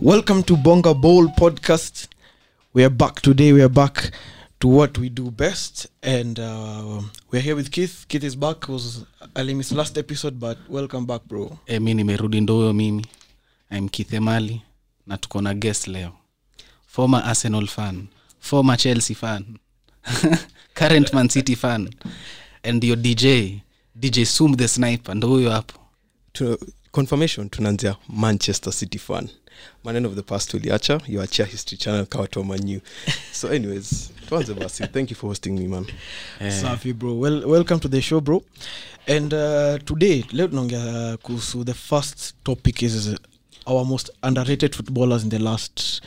Welcome to Bonga Bowl Podcast. We are back today. We are back to what we do best, and we're here with Keith. Keith is back because I missed last episode, but welcome back, bro. Mimi nimerudi ndo huyo mimi. I'm Keith Emali na tuko na guest leo. Former Arsenal fan, former Chelsea fan, current Man City fan, and your DJ Sum the Sniper ndo huyo hapo. To confirmation tunaanzia Manchester City fan. Maneno of the past tuliacha, you are chair history channel kwa watu wa Manu. So anyways, tuanze basi. Thank you for hosting me, man. Safi bro. Well, welcome to the show, bro. And today, leo tunaongea kuhusu the first topic is our most underrated footballers in the last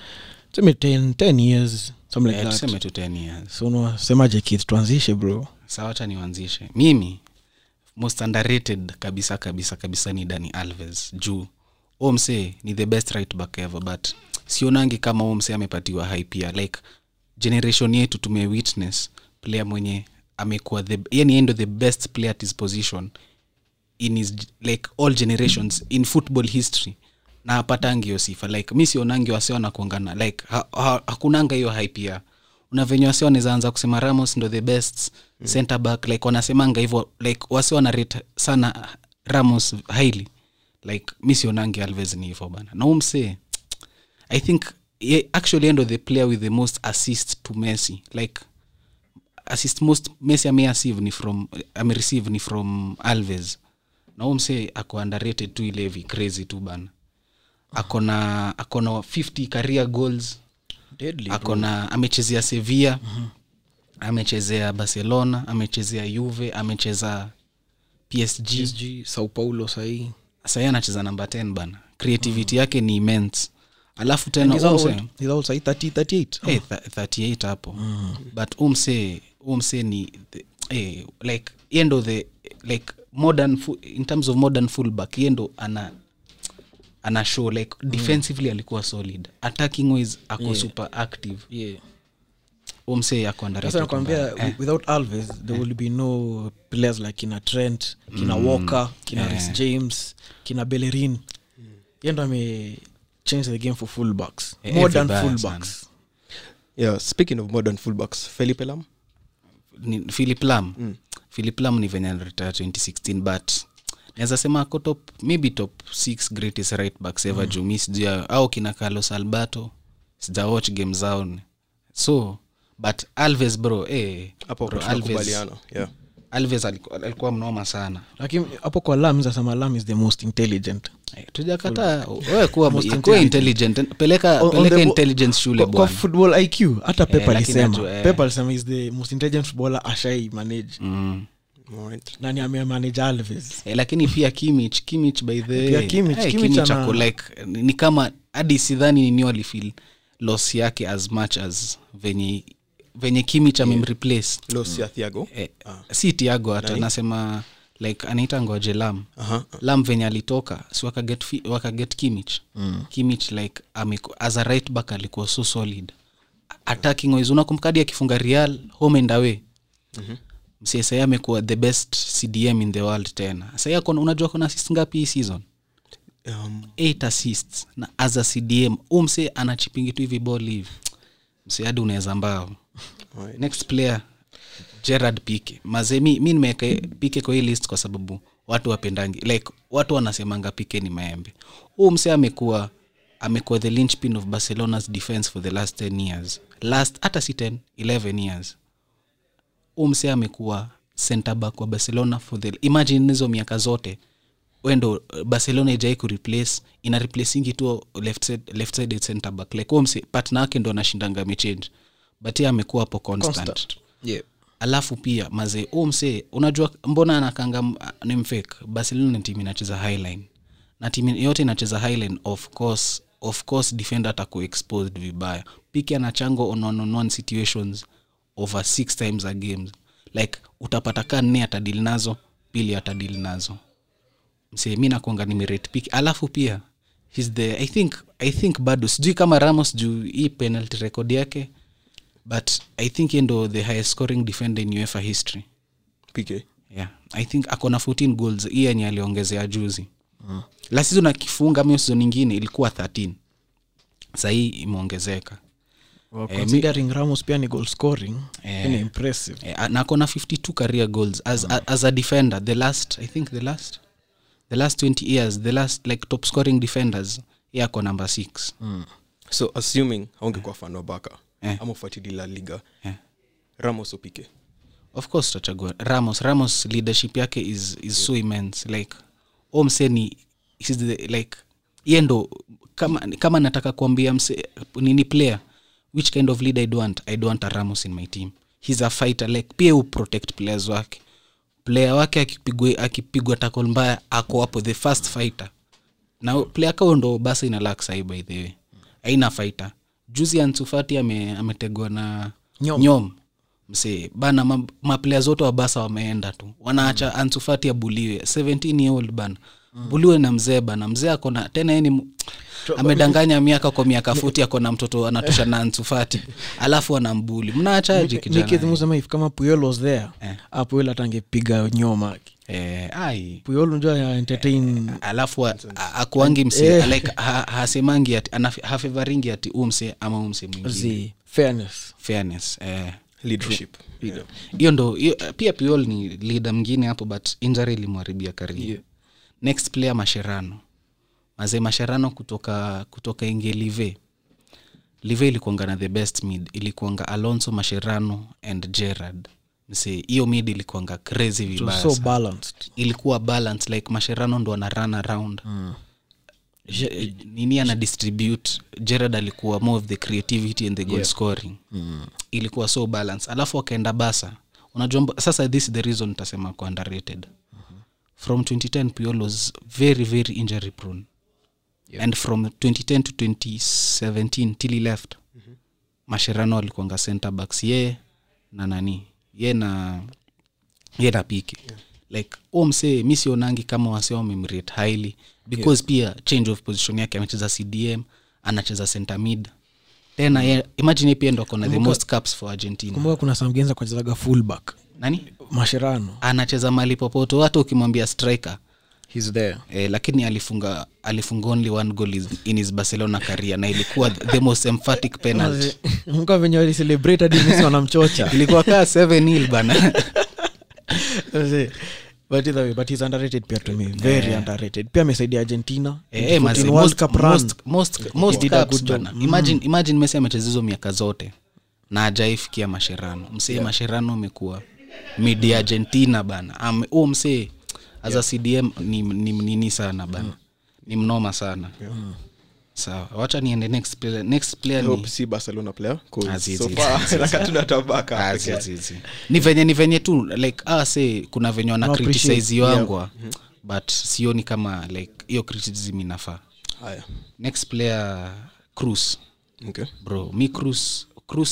10 years, something like that. Tuseme 10 years. So no, semaje kids tuanzishe bro. Sawa acha nianzishe. Mimi most underrated kabisa ni Dani Alves. Juu Omse ni the best right back ever, but sionangi kama Omse amepatiwa hype here. Like generation yetu tumewitness player mwenye amekuwa yani endo the best player at his position in his like all generations in football history, na hapatangi hiyo sifa. Like mimi sionangi wase wanakuangana, like hakunanga hiyo hype here. Unavenye wase wanaanza kusema Ramos ndo the best center back, like wanasemanga hivyo, like wase wana rate sana Ramos highly. Like misionangi Alves ni hivyo bana. Na umse I think actually end of the player with the most assist to Messi. Like assist most Messi ame receive ni from Alves. Na umse ako underrated tu, ile hivi crazy tu bana. Akona 50 career goals. Deadly. Akona amechezea Sevilla, amechezea Barcelona, amechezea Juve, amechezea PSG, Sao Paulo sahi. Sasa anacheza number 10 bana. Creativity yake ni immense. Alafu tena he's also 38. Hey, 38 hapo. But umse ni like end of the like modern in terms of modern fullback, yendo ana show like defensively alikuwa solid. Attacking wise ako super active. Yeah. Umse yako underrated. Sasa nakwambia without Alves there will be no players like kina Trent, kina Walker, kina Reece James, kina Bellerin. Yendo ame change the game for fullbacks. Modern fullbacks. Yeah, speaking of modern fullbacks, Philipp Lahm. Philipp Lahm ni venye retired 2016, but naweza sema ako top 6 greatest right backs ever. Jumisia au kina Carlos Alberto. Sija watch game zone. So but Alves bro hapo tunakubaliana. Yeah, Alves alikuwa mnoma sana, lakini hapo kwa Lahm za sema Lahm is the most intelligent. Tujakataa wewe kuwa most intelligent. Peleka intelligence shule bwana. Kwa football IQ hata Pep alisema Pep alisema is the most intelligent footballer ashai manage. Right. Nani ame manage Alves? Lakini pia Kimich by the way. Pia Kimich chako like ni kama hadi sidhani ni alifeel loss yake as much as venye Kimich amemreplace loss ya Thiago. Si Thiago hata nasema like anaita ngoje Lahm. Lahm venye alitoka si waka get Kimich. Kimich like as a right back alikuwa so solid. Attacking wise unakumkadia kifunga Real home and away. Msesa amekuwa the best CDM in the world tena. Sasa unajua kuna assist ngapi season? 8 assists na as a CDM. Umse anachipingi tu hivi ball hivi. Msiadi unaweza mbao. Right. Next player Gerard Pique. Mazemi mimi nimeweka Pique kwa hii list kwa sababu watu wapendangi. Like watu wanasemanga Pique ni maembe. Umse amekuwa the linchpin of Barcelona's defense for the last 10 years. Last hata si 10, 11 years. Umse amekuwa center back wa Barcelona for the imagine hizo miaka zote. Wendo Barcelona ijai ku replace ina replacing tu left side center back. Like Omse partner yake ndo anashindanga me change, but yeye amekuwa hapo constant. Yeah. Alafu pia mazee Omse unajua mbona anakanga ni mfake. Barcelona ni timu inacheza high line. Na timu yote inacheza high line, of course defender ataku exposed vibaya. Pique anachango on situations over 6 times a game. Like utapata kane atadili nazo, pili atadili nazo. Mimi nakuanga ni rate Pick. Alafu pia he's the I think bado sijui kama Ramos juu hii penalty record yake, but I think endo the highest scoring defender in UEFA history. Pick. Yeah, I think akona 14 goals hii ni aliongezea juzi. Last season akifunga mimi season nyingine ilikuwa 13. Sahii imeongezeka. Midering Ramos pia ni goal scoring, ni impressive. Na kona 52 career goals as a defender, the last 20 years, the last like top scoring defenders, yako number 6. So assuming haungekuwa fan wa Barca, ama ufuatilia La Liga, Ramos opike. Of course tutachagua Ramos leadership yake is so immense, like Omseni is the, like yendo kama nataka kuambia nini player which kind of leader I don't want a Ramos in my team. He's a fighter, like pia u protect players wake. Player wake akipigwa tackle mbaya ako hapo, the first fighter. Na player kao ndo basi ina lack sai, by the way. Haina fighter. Juzi Antufati ametegwa na Nyom. Mse bana maplayers wote wa Barca wameenda tu. Wanaacha Antufati abuliwe. 17-year-old bana. Buliwe na mzee bana. Mzee akona tena yeye amedanganya miaka kwa miaka 40 akona mtoto anatosha na Antufati. Alafu anambuli. Mnaachaje kijana? Nikizungumza hivi kama Puyol was there, Puyol atangepiga Nyoma. Puyol unajua ya entertain, alafu akuangi mse like hasemangi ati anafavoringi ati umse ama umse mwingine. Fairness. Leadership. Hiyo ndo pia Puyol ni leader mwingine hapo, but injury ilimharibia career. Yeah. Next player Mascherano. Mascherano kutoka Ingelive. Live ilikuanga na the best mid, ilikuanga Alonso, Mascherano and Gerard. Mse hiyo mid ilikuanga crazy vibaya. So balanced. Ilikuwa balanced, like Mascherano ndo ana run around. Nini ana distribute. Gerard alikuwa more of the creativity and the goal scoring. Ilikuwa so balanced. Alafu akaenda Barca. Unajua sasa this is the reason tutasema kwa underrated. From 2010 Puyol was very very injury prone. Yeah. And from 2010 to 2017 till he left. Mascherano alikuwa center backs na Pique. Yeah. Like omse misi onangi kama wasio memrate highly because pia change of position yake, amecheza CDM, anacheza center mid. Tena imagine pia ndo kuna the most caps for Argentina. Kumbuka kuna Samgenza kwa chezaga fullback. Nani? Mascherano. Anacheza mali popote, hata ukimwambia striker he's there. Lakini alifunga only one goal in his Barcelona career na ilikuwa the most emphatic penalty. Mungu venye wali celebrated misi wanamchocha. Ilikuwa kaa 7-0 bana. But he's underrated pia to me. Very underrated. Pia amesaidia Argentina. Most did a good job. Imagine Messi amecheza hizo miaka zote na hajaifikia Mascherano. Mascherano amekuwa mid Argentina bana. Msee as a CDM ni sana bana. Ni mnoma sana. Sawa, wacha niende next player ni FC Barcelona player so far laka tunatabaka azizi. Ni venye tu like say kuna venye wana criticize wangwa, but sioni kama like hiyo criticism inafaa. Haya, next player Kroos. Okay bro, mi Kroos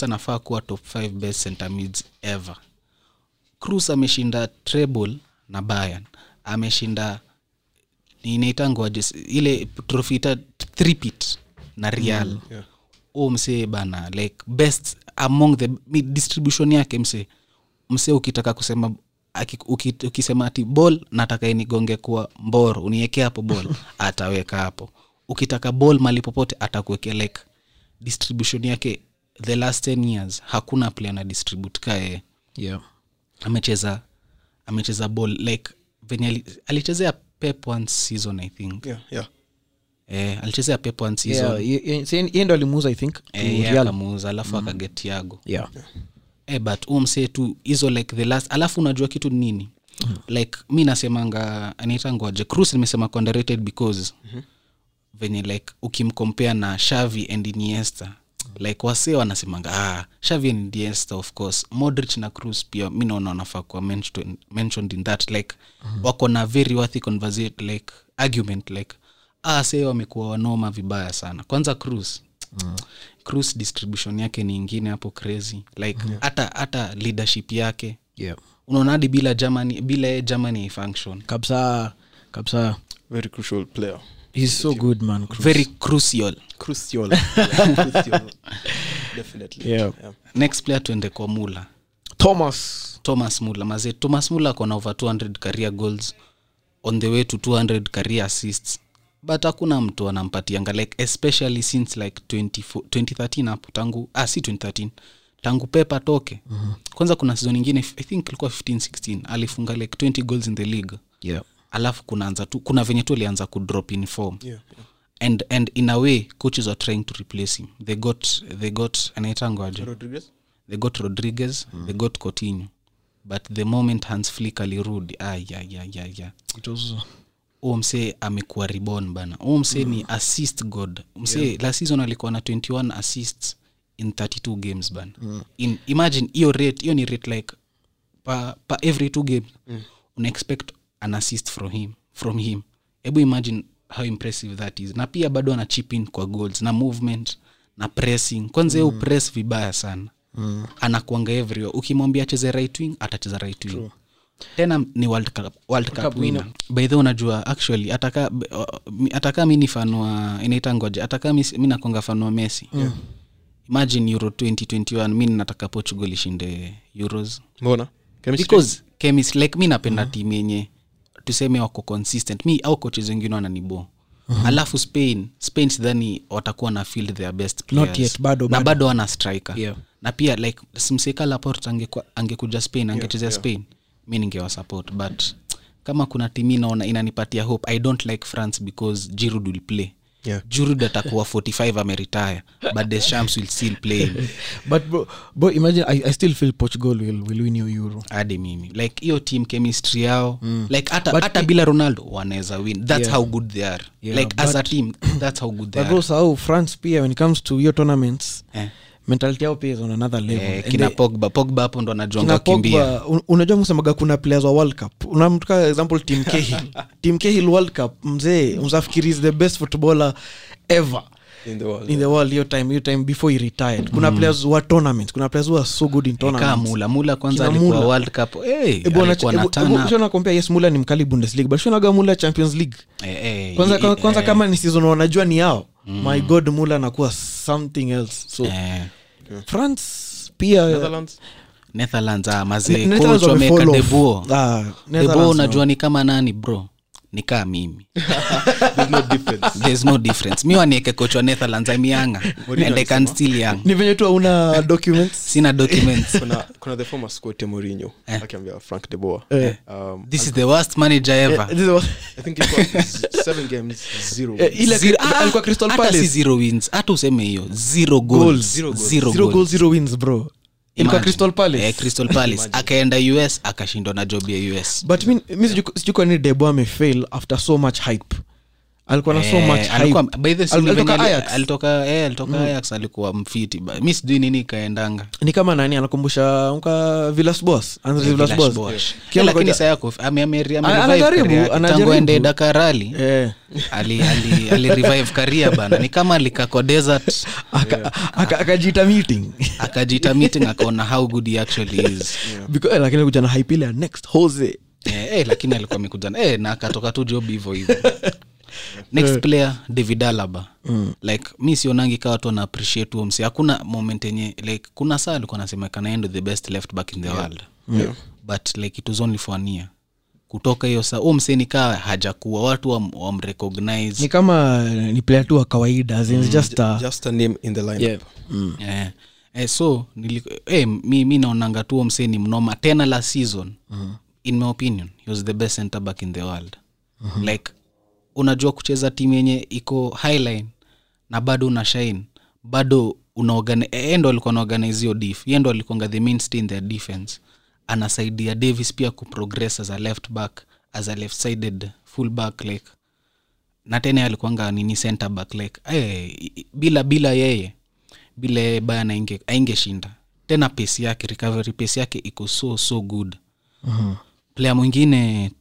anafaa kuwa top 5 best center mids ever. Kroos ameshinda treble na Bayern, ameshinda inaitangwa ile trophy three-peat na Real. Msee bana, like best among the distribution yake msee ukitaka kusema ukisema ati ball nataka inigonge kwa mboro, uniweke hapo ball ataweka hapo. Ukitaka ball mali popote atakuwekea, like distribution yake the last 10 years hakuna player na distribute kae. Amecheza ball like venye alichezea Pep one season I think. Alichezea Pep one season. Yeye ndo alimuuza I think. Real amuuza alafu akaget Thiago. But msee tu hizo like the last, alafu unajua kitu nini? Like mimi nasemanga anaitangwaje Kroos, nimesema underrated because venye like ukimcompare na Xavi and Iniesta, like wasee wanasemanga Xavi and Iniesta, of course Modric na Kroos pia mimi naona wanafaa kuwa mentioned in that, like wako na very worthy conversation like argument, like say wamekuwa wanoma vibaya sana. Kwanza Kroos. Kroos distribution yake ni nyingine hapo crazy, like hata leadership yake. Unaona hadi bila Germany function. Kabisa very crucial player. He's so good man, Kroos. Very crucial. Crucial. Definitely. Next player tuende kwa Mula. Thomas Mula. Thomas Mula kona over 200 career goals on the way to 200 career assists. but hakuna mtu anampatianga, like especially since like 2013 hapo, tangu si 2013, tangu Pepa toke. Kwanza kuna season nyingine I think ilikuwa 15-16 alifunga like 20 goals in the league. Yeah. Alafu kunaanza tu kuna venye tu alianza ku drop in form. Yeah. And in a way coaches are trying to replace him. They got Anaitangwaje Rodriguez. They got Rodriguez, they got Coutinho. But the moment Hans Flick alirudi, it was Omse amekuwa reborn bana. Omse ni assist god. Omse last season alikuwa na 21 assists in 32 games bana. In imagine hiyo rate, hiyo ni rate like per every 2 games. Una expect an assist from him. Ebu imagine how impressive that is. Na pia bado ana chip in kwa goals na movement na pressing. Kwanza yeye press vibaya sana. Anakuanga everywhere. Ukimwambia acheze right wing, atacheza right wing. True. Tena ni World Cup winner. By the way, unajua actually ataka mimi ni fan wa Iniesta, ataka mimi nakonga fan wa Messi. Yeah. Imagine Euro 2021 mimi nataka Portugal ishinde Euros. Mbona? Because chemistry like mimi napenda timu yenye tuseme wako consistent. Mimi au coaches wengine wananibo. Alafu Spain sidhani watakuwa na field their best players. Not yet, bado. Na bado wana striker. Yeah. Na pia like simseka Laporte angekuja Spain, angecheza Spain. Mimi ningewa support, but kama kuna timu naona inanipatia hope, I don't like France because Giroud will play. Yeah. Giroud atakuwa 45 ameretire, but the champs will still play. But bro, imagine I still feel Portugal will win Euro. Hadi mimi. Like hiyo team chemistry yao, like hata bila Ronaldo wanaweza win. That's how good they are. Yeah, like as a team, that's how good they are. But also France pia when it comes to your tournaments, mentality yao pia on another level. Kina Pogba hapo ndo anajonga kimbia. Unajua msemaga kuna players wa World Cup. Unamtuka example Team Cahill. Team Cahill World Cup mzee, unafikiri is the best footballer ever in the world your time before he retired. Kuna players wa tournaments, kuna players who are so good in tournaments. Kama Mula kwanza alikuwa World Cup. Alikuwa na tana. Unaona compare yes Mula ni mkali Bundesliga, but unaona Mula Champions League. Kwanza kama ni season unajua ni yao. My god Mula anakuwa something else. So France pia Netherlands mazee coach wa meka De Boer. De Boer unajua ni kama nani bro? Ni kama mimi. There's no difference. Mimi wanieke coach wa Netherlands amianga and they can still young. Ni venye tu una documents? Sina documents. Kuna the former coach Mourinho akiambia Frank De Boer. This is the worst manager ever. I think he got 7 games 0. Alikuwa Crystal Palace 0 wins. Hata useme hiyo 0 goals. 0 goals 0 wins bro. Ilikuwa Crystal Palace akaenda US akashindwa na job ya US. But sijuko ni De Boer amefail after so much hype. Alikuwa na so much hype. By the way alitoka Ajax alikuwa mfiti. Mimi sijui nini kaendanga. Ni kama nani anakumbusha unka Villas-Boas, Andre Villas-Boas. Lakini sasa yako ame revive tangu ende Dakar Rally. Ali revive career bana. Ni kama alikako desert akajiita meeting akaona how good he actually is. Because lakini alikuja na hype ile next Jose. Lakini alikuwa amekutana na akatoka tu job hivyo hivyo. Next player David Alaba. Like mimi sionangi kama watu wana appreciate Omse. Hakuna moment yenye like kuna saa alikuwa anasema kana end the best left back in the world. Yeah. But like it was only for one year. Kutoka hiyo saa Omse ni kama hajakuwa watu wamrecognize. Ni kama ni player tu wa kawaida, just a name in the lineup. Yeah. So mimi naonanga tu Omse ni mnoma tena last season. In my opinion, he was the best center back in the world. Like unajua kucheza timu yenye iko highline na bado una shine, bado ndo alikuwa na organize hiyo def. Yeye ndo alikuwa the mainstay in their defense. Anasaidia Davis pia ku progress as a left back, as a left-sided full back like. Na tena alikuwa ni center back like. Bila yeye bila Bayern aingeshinda. Tena pace yake, recovery pace yake iko so good. Player mwingine.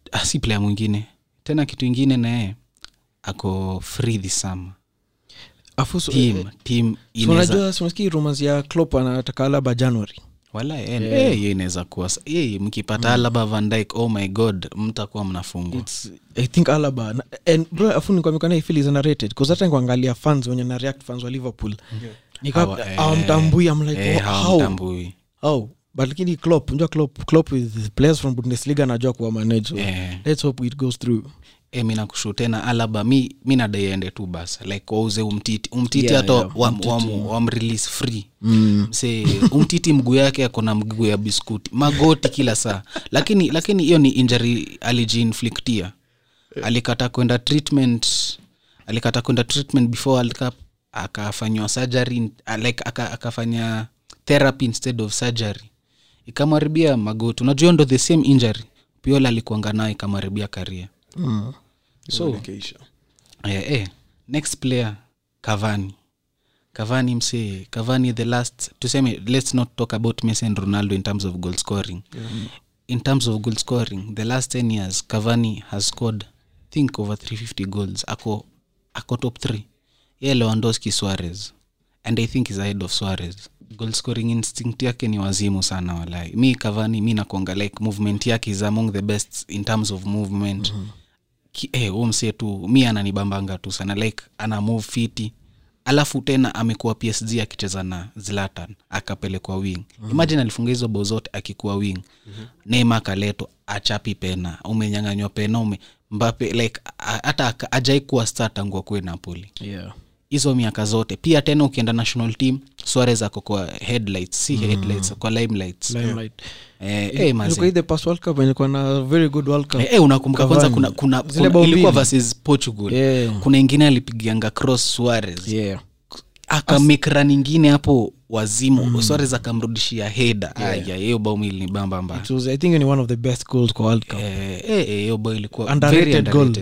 Tena kitu kingine na yeye ako free this summer. Afuso team inaweza. Unajua unasikia rumors ya Klopp anataka Alaba January. Wala yeye inaweza kuwa. Yeye mkipata Alaba Van Dijk, oh my god, mtakuwa mnafungwa. I think Alaba and bro afuni kwa mikono hii is underrated because hata nikuangalia fans wenye na react fans wa Liverpool. Nikatambui I'm like how tambui. Oh but lakini Klopp unajua Klopp with players from Bundesliga anajua kuwa manage. Let's hope it goes through. mina kushute na Alaba mi na dayende tu basa like wauze umtiti hata release free say umtiti mguu yake akona mguu ya biskuti magoti kila saa lakini hiyo ni injury alijinflictia alikata kwenda treatment before World Cup akafanywa surgery like akafanya therapy instead of surgery ikamharibia magoti unajua ndo the same injury Puyol alikuanga nayo ikamharibia career. So next player Cavani mse Cavani the last tuseme let's not talk about Messi and Ronaldo in terms of goal scoring. In terms of goal scoring the last 10 years Cavani has scored think over 350 goals ako top 3 yeye Lewandowski Suarez and I think is ahead of Suarez. Goal scoring instinct yake ni wazimu sana walai. Mi Cavani mi nakonga like movement yake is among the best in terms of movement. Mse tu mi ananibambanga tu sana like ana move fiti. Alafu tena amekuwa PSG akicheza na Zlatan akapelekwa wing. Imagine alifunga hizo bao zote akikuwa wing. Neymar kaleto achapi pena umenyanganywa pena Mbappe like hata hajaikuwa starter tangu kwa Napoli. Hizo miaka zote pia tena ukienda national team Suarez ako kwa headlights headlights kwa limelight. Ilikuwa the past World Cup ilikuwa na very good World Cup. Unakumbuka kwanza kuna ilikuwa versus Portugal. Kuna ingine alipigianga cross Suarez. Akamake run nyingine hapo wazimu. Suarez akamrudishia header. Hiyo bao mili ni bamba bamba. It was I think one of the best goals kwa World Cup. Hiyo bao ilikuwa underrated goal.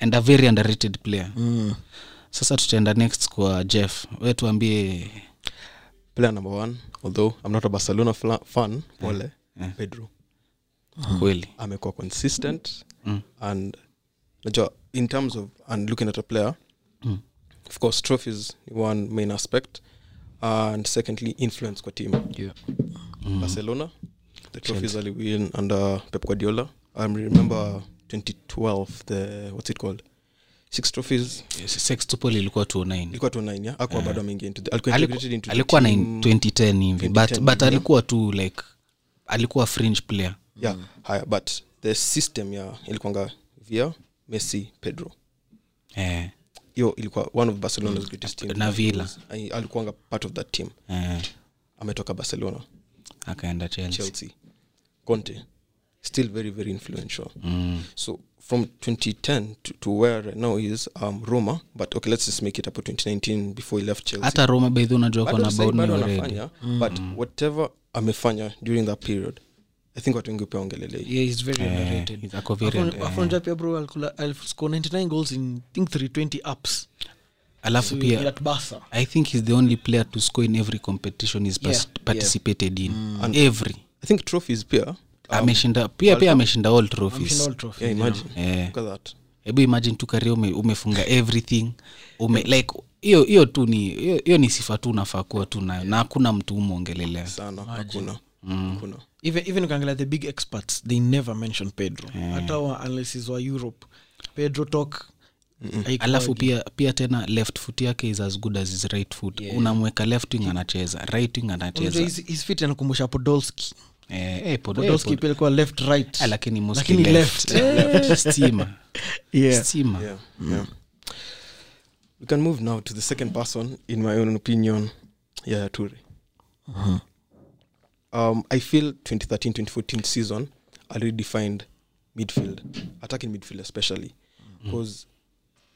And a very underrated player. Sasa tutaenda next kwa Jeff. Wewe tuambie player number 1 although I'm not a Barcelona fan pole Pedro. Kweli amekuwa consistent and in terms of and looking at a player of course trophies one main aspect and secondly influence kwa team. Barcelona the trophies they win under Pep Guardiola. I remember 2012 the what's it called 6 trophies. Sextuple ilikuwa 29. Ilikuwa 29 yeah. Hakuwa bado mingi into alikuwa integrated into alikuwa na 2010 hivi but alikuwa tu like alikuwa fringe player. Haya but the system ya ilikuwa via Messi Pedro. Yo ilikuwa one of Barcelona's greatest team. Na Villa. Alikuwa part of that team. Ametoka Barcelona. Akaenda Chelsea. Conte still very very influential. So from 2010 to where right now is Roma but okay let's just make it up to 2019 before he left Chelsea. Hata Roma by the unajua kuna bound already but whatever amefanya during that period I think watu wengi pia ongelelea. He's very underrated. He's a very afonja pia bro alikuwa score 99 goals in think 320 ups. Alafu pia I think he's the only player to score in every competition he's participated in. And every I think trophies pia ameshinda pia ameshinda all trophies. Imagine look at that. Hebu imagine tu career umefunga everything like hiyo tu ni hiyo ni sifa tu unafaa kuwa tu nayo na hakuna mtu umeongelelea sana hakuna even ukiangalia the big experts they never mention Pedro hata wa analysis wa Europe Pedro talk. Alafu pia tena left foot yake is as good as his right foot. Unamweka left wing anacheza right wing anacheza his fit anakumbusha Podolski. Podolski pele kwa left right lakini mostly left steamer. We can move now to the second person in my own opinion Yaya Touré. I feel 2013-2014 season I redefined midfield attacking midfield especially because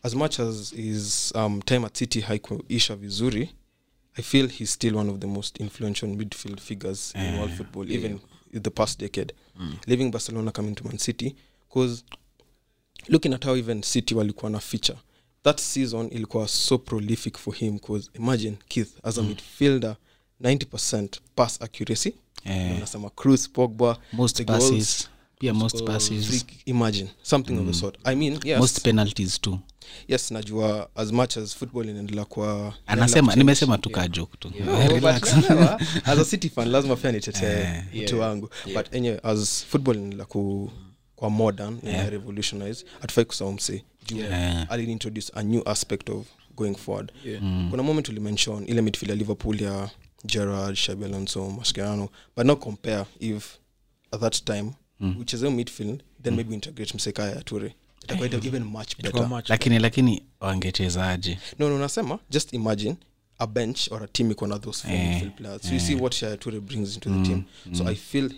as much as his time at City haikuisha vizuri I feel he's still one of the most influential midfield figures in world football even in the past decade. Leaving Barcelona coming to Man City because looking at how even City walikuwa na feature that season ilikuwa so prolific for him because imagine Keith as a midfielder 90% pass accuracy unasema Kroos Pogba most passes goals, pia most passes imagine something of the sort. I mean yes most penalties too. Yes najua as much as football inaendelea kwa anasema nimesema tukajoke tu relax as a City fan lazima pia nitetee mtu wangu but anyway as football inaendelea kwa modern na revolutionize atufai kusahau mse ali introduce a new aspect of going forward. Kuna moment uli mention ile midfielder Liverpool ya Gerard Xabi Alonso Mascherano but now compare if at that time which is a midfield then maybe integrate mse Yaya Touré itakuwa even much better. Lakini wangechezaje? No, nasema just imagine a bench or a team iko na those four midfield players. So you see what Yaya Touré brings into the team. So I feel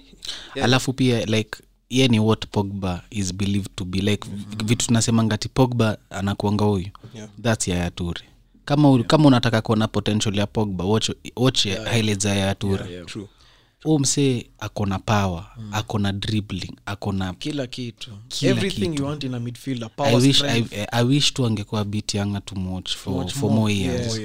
alafu pia like yani what Pogba is believed to be like vitu tunasema ngati Pogba anakuanga huyu. Yeah. That's Yaya Touré. Kama unataka kuona potential ya Pogba, watch highlights ya Yaya Touré. True. Omse akona power, akona dribbling, akona kila kitu. Everything you want in a midfielder, power, strength. I wish tu angekuwa beat Yanga to much for more years.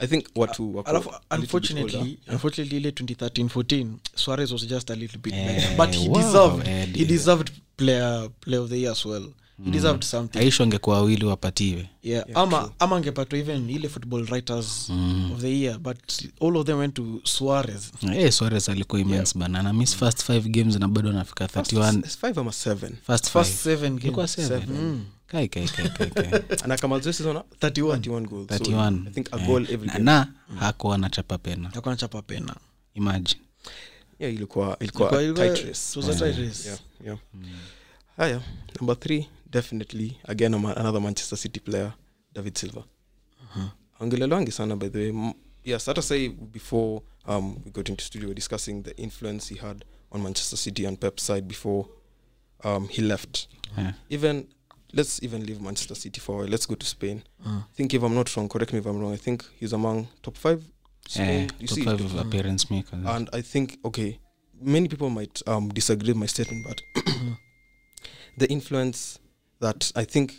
I think what to unfortunately late 2013-14 Suarez was just a little bit better, but he deserved player of the year as well. He deserved something. Aisho angekuwa wili wapatiwe. Ama angepatwa even ile football writers of the year, but all of them went to Suarez. Suarez alikuwa immense bana. Na miss first 5 games na bado anafika 31. First 7 games. Ilikuwa 7. Kai. Ana kama zoezi zona 31 goals. 31. So I think a goal every game. Na hakuwa anachapa pena. Imagine. Ilikuwa tight race. It was a tight race. Haya, number 3 definitely again another Manchester City player, David Silva. Angelelwangi sana by the way. Yes, I to say before we got into studio, we were discussing the influence he had on Manchester City and Pep's side before he left. Even let's even leave Manchester City for a while. Let's go to Spain. I think if I'm not wrong, correct me if I'm wrong, I think he's among top 5 Spain. Top 5 appearance makers. And I think many people might disagree with my statement, but the influence that I think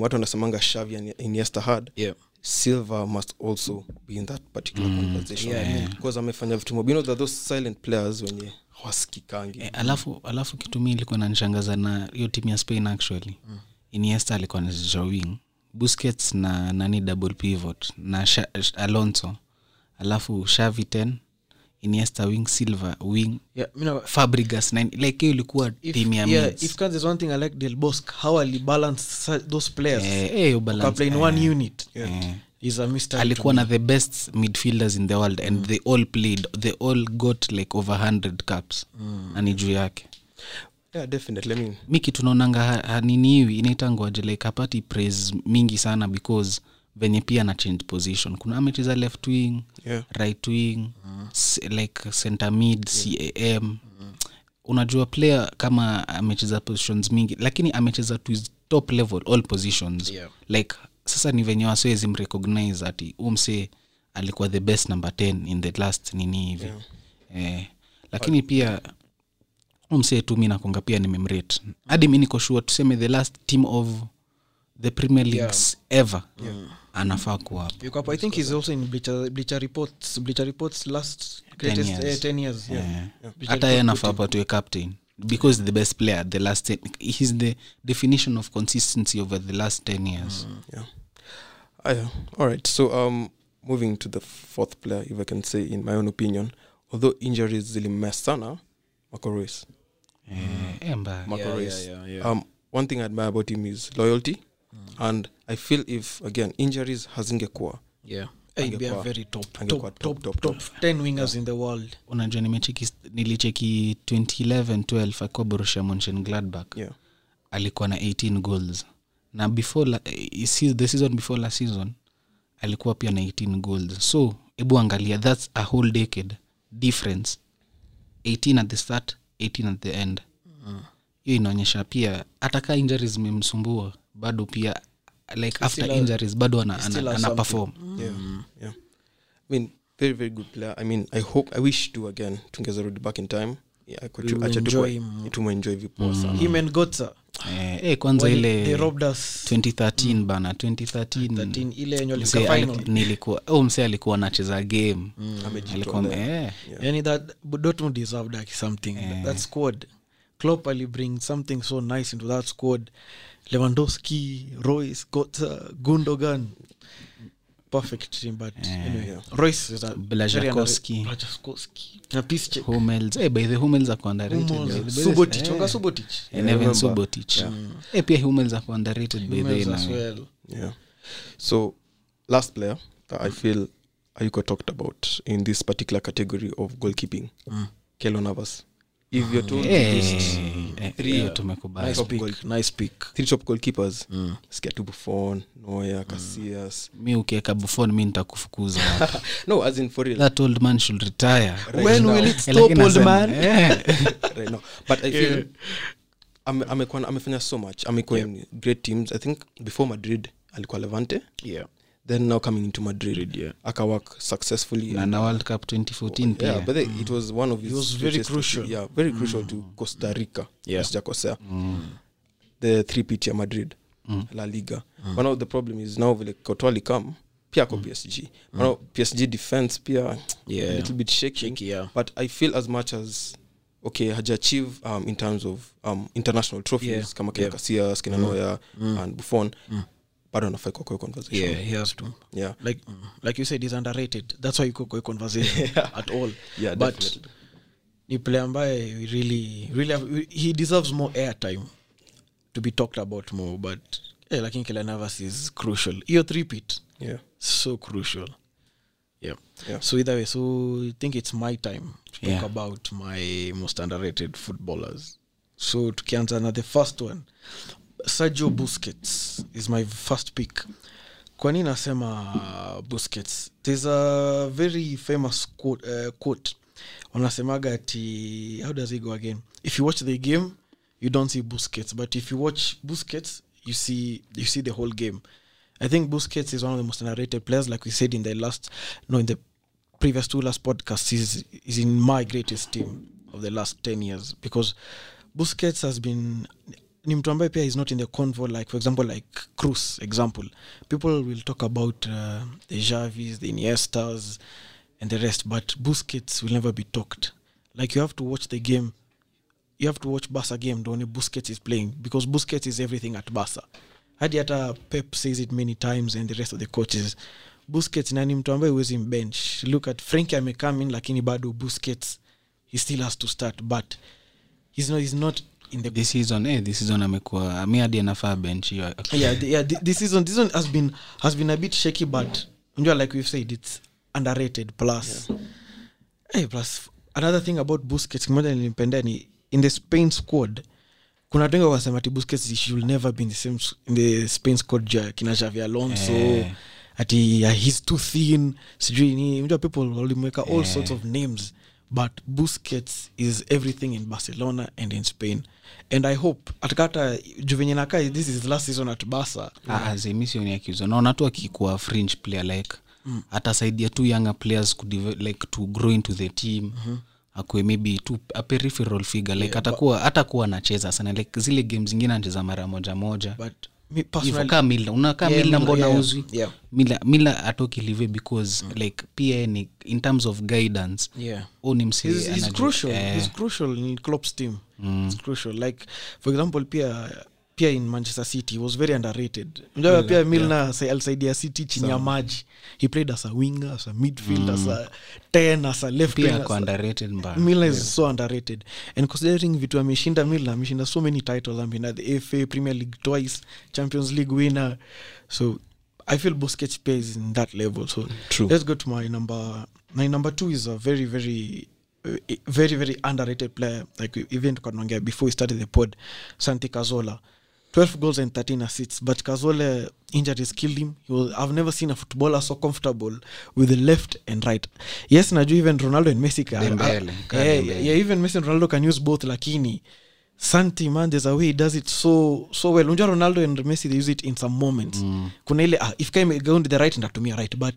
watu wanasemanga Xavi and Iniesta had, Silva must also be in that particular conversation. Because amefanya vitu mob, you know, that those silent players wenye hawasikikangi. Alafu kitu mimi ilikuwa inanishangaza na hiyo team ya Spain actually. Iniesta alikuwa na drawing, Busquets na nani double pivot na Alonso. Alafu Xavi 10, Iniesta wing, Silva wing, Fabregas 9, like ilikuwa team ya mimi. If cause there's one thing I like Del Bosque, how he balance those players. Play in one unit. He's a Mr. Alikuwa na the best midfielders in the world, and they all played, they all got like over 100 caps. Ani juu yake. Definitely. Miki tunaonanga niniwi inaitangwa like apati praise mingi sana because venye pia na change position. Kuna amecheza left wing, right wing, like center mid, CAM. Unajua player kama amecheza positions mingi, lakini amecheza to his top level all positions. Like sasa ni venye waswezi mrecognize ati umse alikuwa the best number 10 in the last nini hivi. Lakini pia umse tu mimi nakonga pia nimemrate. Hadi mimi niko sure tuseme the last team of the Premier Leagues ever. Anafaa kuwa hapo. I think he's also in Bleacher Report's last greatest 10 years. Hata yeye anafaa patwe captain because the best player the last 10, he's the definition of consistency over the last 10 years. All right, so moving to the 4th player, if I can say in my own opinion, although injuries zilimesa sana, Kroos. One thing I admire about him is loyalty, and I feel if again injuries hasingekuwa he'd be a very top 10 wingers in the world. Unajua nilicheki 2011-12 akwa Borussia Mönchengladbach, alikuwa na 18 goals, na before the season before last season alikuwa pia na 18 goals. So ebu angalia, that's a whole decade difference, 18 at the start, 18 at the end. Hiyo inaonyesha pia ataka injuries zimemsumbua bado pia like after injuries bado ana perform. I mean very very good player. I mean I wish to again tungeza rudi back in time. I could acha tu enjoy vipo sana. Him and Gotza. Kwanza ile they robbed us 2013 bana 2013 ile yenye walifika final nilikuwa mse alikuwa anacheza game amejitoa. Yani that Dortmund deserved like something. That squad Klopp ali bring something so nice into that squad. Lewandowski, Royce, Gundogan, perfect team. But anyway, Royce is that Blažkovski, Napische, Hummels. By the Hummels are underrated. Subotic, and even Subotic. Pia Hummels are underrated by the as well. So last player that I feel Ayuko talked about in this particular category of goalkeeping, Keylor Navas. hivyo tu three tumekubali. Nice pick. Three top goalkeepers. Sikia tu Buffon, Neuer, Casillas. Mimi ukiweka Buffon mimi nitakufukuza. No, as in for real. That old man should retire. When will it stop, old man? Right now. But I feel amefanya so much. Amekuwa great teams. I think before Madrid alikuwa Levante. Yeah. Then now coming into Madrid, yeah. Aka work successfully na World Cup 2014 player. Yeah, but it was one of his. It was very crucial. Yeah, very crucial to Costa Rica. Yes, Jacosea. The 3-peat at Madrid, La Liga. One of the problem is now with Kotwali come, pia ko PSG. Now PSG defense pia a little bit shaky, yeah. But I feel as much as okay, had achieved in terms of international trophies kama Casillas, kina Neuer and Buffon. Pardon if I could have a conversation. Yeah, he has to. Yeah. Like you said, he's underrated. That's why you could have a conversation at all. Yeah, but definitely. Ni player ambaye really he deserves more airtime to be talked about more, but lakini kila Navas is crucial. Hiyo three-peat. Yeah. So crucial. Yeah. So either way, so I think it's my time to talk about my most underrated footballers. So tukianza na the first one. Sergio Busquets is my first pick. Kwa nini nasema Busquets? There's a very famous quote. Wanasemaga ati, how does it go again? If you watch the game, you don't see Busquets, but if you watch Busquets, you see the whole game. I think Busquets is one of the most underrated players, like we said in the previous two podcasts. Is in my greatest team of the last 10 years because Busquets has been Nimtuambaye pia is not in the convo, like for example like Kroos example. People will talk about the Xavis, the Iniestas and the rest, but Busquets will never be talked. Like you have to watch the game. You have to watch Barca game the only Busquets is playing because Busquets is everything at Barca. Hata Pep says it many times and the rest of the coaches. Busquets nani mtuambaye was in bench. Look at Frankie amekam in lakini bado Busquets he still has to start, but he's not in the this season amekuwa hadi anafaa bench hiyo. This season has been a bit shaky, but unajua like we've said it's underrated plus plus another thing about Busquets kimoja nilimpenda ni in the Spain squad kuna watu wanasema ati Busquets should never be in the Spain squad kina Xavi Alonso ati he's too thin sijui ni unajua people walimweka all sorts of names. But Busquets is everything in Barcelona and in Spain. And I hope atakata Juvenenaka this is his last season at Barca. As a mission yake hizo. Naona tu akikuwa fringe player like atasaidia tu younger players to grow into the team. Akwe maybe tu a peripheral figure like atakuwa anacheza sana like zile games zingine anacheza mara moja. But me personally Mila mbona uzwi. Mila atoki live because like PN in terms of guidance. Yeah. He's crucial. He's crucial in Klopp's team. It's crucial. Like for example Pia in Manchester City was very underrated. Ndio Pia Milner say Al-Sadia City chini ya maji. He played as a winger, as a midfielder, as a 10, as a left back. Pia underrated mbaya. Milner is so underrated. And considering vitu ameshinda Milner, ameshinda so many titles, ameshinda the FA Premier League twice, Champions League winner. So I feel Busquets plays in that level. So true. Let's go to my number. My number 2 is a very very very very underrated player. Like even tukaongea before we started the pod, Santi Cazorla. 12 goals and 13 assists, but Cazorla injuries killed him. I've never seen a footballer so comfortable with the left and right. Yes, najua even Ronaldo and Messi even Messi and Ronaldo can use both, lakini Santi man there's a way he does it so well. Unajua Ronaldo and Messi they use it in some moments. Kuna ile if came go to the right and atumia right, but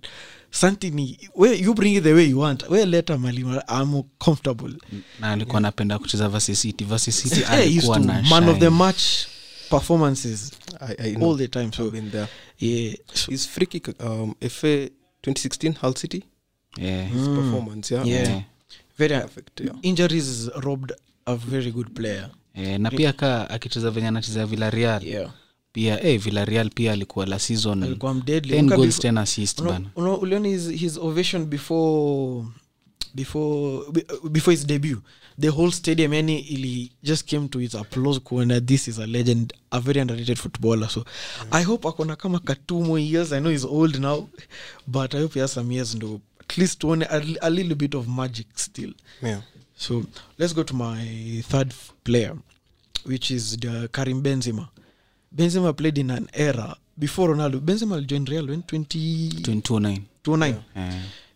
Santi ni where you bring it the way you want. Where later Malima I'm comfortable. Na alikuwa anapenda kucheza versus City alikuwa na man of the match performances all the time. So in there his free kick FA 2016 Hull City his performance very perfect. Injuries robbed a very good player na pia akicheza venye anacheza Villarreal pia Villarreal pia alikuwa la season 10 goals 10 assists bana. Uliona his ovation before his debut, the whole stadium he just came to his applause corner. This is a legend, a very underrated footballer. So I hope akona kama two more years. I know he's old now, but I hope he has some years ndo at least one a little bit of magic still. So let's go to my third player, which is Karim Benzema. Benzema played in an era before Ronaldo. Benzema joined Real in 2009. Yeah.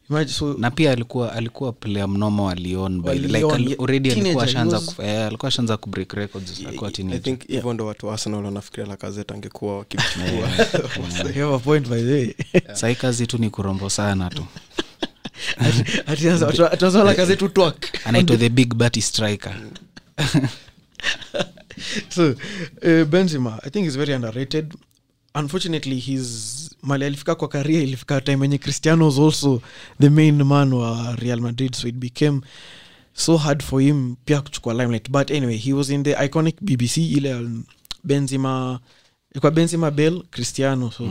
Imagine, so na pia alikuwa player mnomo wa Lyon by like already alikuwa shanza ku break records alikuwa teenager. I think even though watu Arsenal wanafikiria Lacazette angekuwa wakimchukua. Have a point by the way. Sai kazi tu ni kurombo sana tu. Ataanza Lacazette talk. Anaitwa the big batty striker. So Benzema, I think is very underrated. Unfortunately, his mali alifika kwa career ilifika time when Cristiano was also the main man wa Real Madrid, so it became so hard for him pia kuchukua limelight. But anyway, he was in the iconic BBC ile Benzema kwa Benzema, Bale, Cristiano. So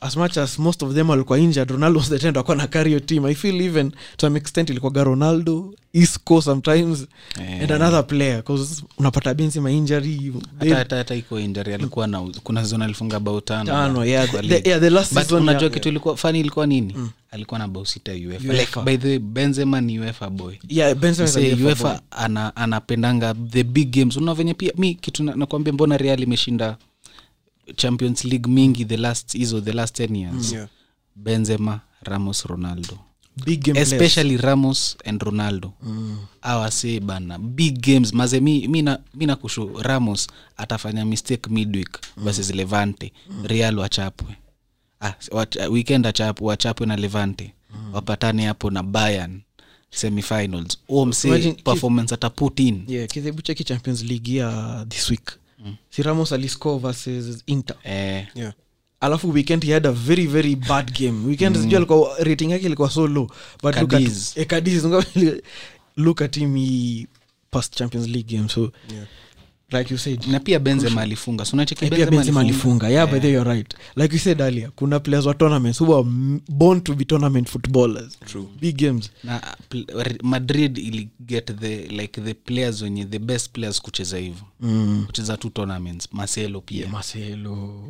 as much as most of them walikuwa injured, Ronaldo was the trend alikuwa na carry your team. I feel even to some extent ilikuwa Ronaldo, Isco sometimes and another player because unapata Benzema injury. Hata iko injury alikuwa na kuna zone alifunga bao 5. The last but season. But unajua kitu ilikuwa funny ilikuwa nini? Alikuwa na bao 6 UEFA. Like by the way, Benzema ni UEFA boy. Yeah, Benzema ni UEFA anapendanga the big games. Unaona venye pia mimi kitu nakwambia mbona Real imeshinda Champions League mingi the last 10 years. Yeah. Benzema, Ramos, Ronaldo. Big games especially players. Ramos and Ronaldo. Awa say bana big games mazemi mina kushu Ramos atafanya mistake midweek versus Levante. Real wachapwe. Weekend wachapwe na Levante. Wapatane hapo na Bayern semifinals. Omse performance ataput in. Yeah, kizebucha ki Champions League ya this week. Si Ramos aliscore versus Inter. Yeah. Alafu weekend he had a very very bad game. Weekend sijui alikuwa rating yake ilikuwa so low. But Cadiz. Look at him, he past Champions League game. So yeah. Like you said, na pia Benzema alifunga. So unacheki Benzema alifunga. Yeah, but you're right. Like you said earlier, kuna players wa tournaments who were born to be tournament footballers. True. Big games. Na Madrid ili get the players wenye the best players kucheza hivyo. Kucheza two tournaments. Marcelo pia. Yeah, Marcelo.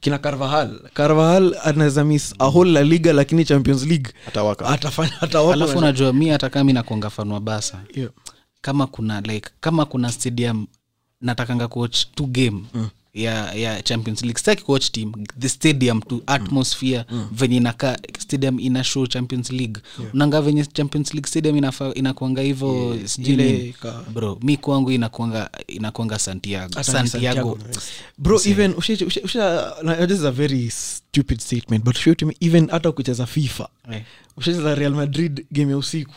Kina Carvajal. Carvajal anaweza miss a whole La Liga lakini Champions League atafanya. Alafu unajua mimi hata kama na konga fanwa basa. Yeah. kama kuna stadium natakanga coach two game ya Champions League sitaki coach team the stadium to atmosphere venye inakaa stadium ina show Champions League unanga venye Champions League stadium inakuanga hivyo sijile bro mimi kwangu inakuanga Santiago. Bro see. Even usha this is a very stupid statement but show to me even hata kucheza FIFA ushacheza Real Madrid game ya usiku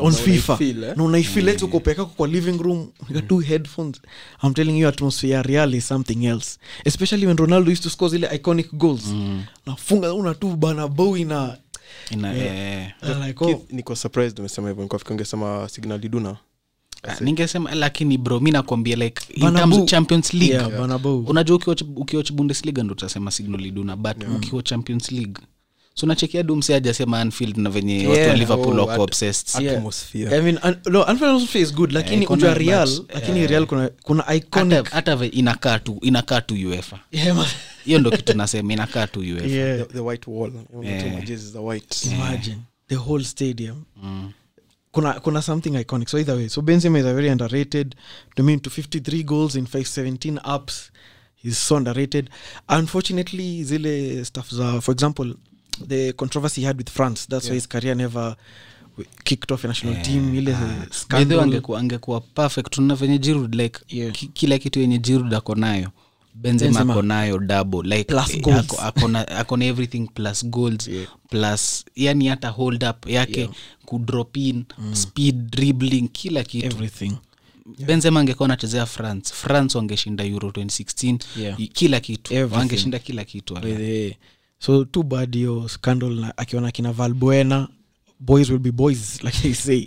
on so FIFA na unaifeel tu uko peke yako kwa living room you got two headphones. I'm telling you atmosphere really something else, especially when Ronaldo used to score these iconic goals na funga una tu bana bow niko surprised umesema hivyo niko ningesema Signal Iduna ningesema lakini bro mimi nakwambia like in terms of Champions League unajua ukiwatch Bundesliga ndo utasema Signal Iduna but ukiwatch Champions League so nachekia Dumse aje sema Anfield na venye watu Liverpool wako obsessed atmosphere. I mean Anfield also is good lakini ujua Real lakini Real kuna iconic hata inakaa tu UEFA. Hiyo ndio kitu nasema inakaa tu UEFA. The white wall images the white imagine the whole stadium. Kuna something iconic. So either way, so Benzema is a very underrated to mean to 53 goals in 517 ups. He's so underrated. Unfortunately zile stuff za for example the controversy he had with France that's why his career never kicked off a national team ile scandal angekuwa perfect na venye Giroud like kila kitu yenye Giroud ako nayo Benzema ako nayo double like ako na everything plus goals plus yani hata hold up yake ku drop in speed dribbling kila kitu everything. Benzema angekuwa anachezea France wangeshinda Euro 2016 kila kitu wangeshinda kila kitu. So too bad yo scandal akiona kina Valbuena boys will be boys like they say.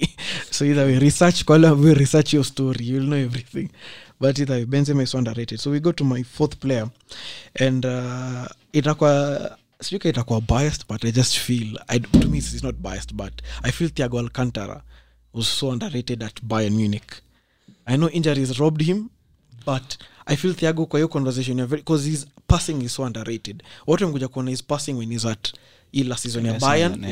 So either we research we research your story, you'll know everything. But either Benzema is underrated. So we go to my fourth player and itakuwa biased but I just feel to me it's not biased but I feel Thiago Alcantara was so underrated at Bayern Munich. I know injuries robbed him but I feel Thiago kwa hiyo conversation because his passing is so underrated. Watu wamekuja kuona his passing when he's at ila season ya Bayern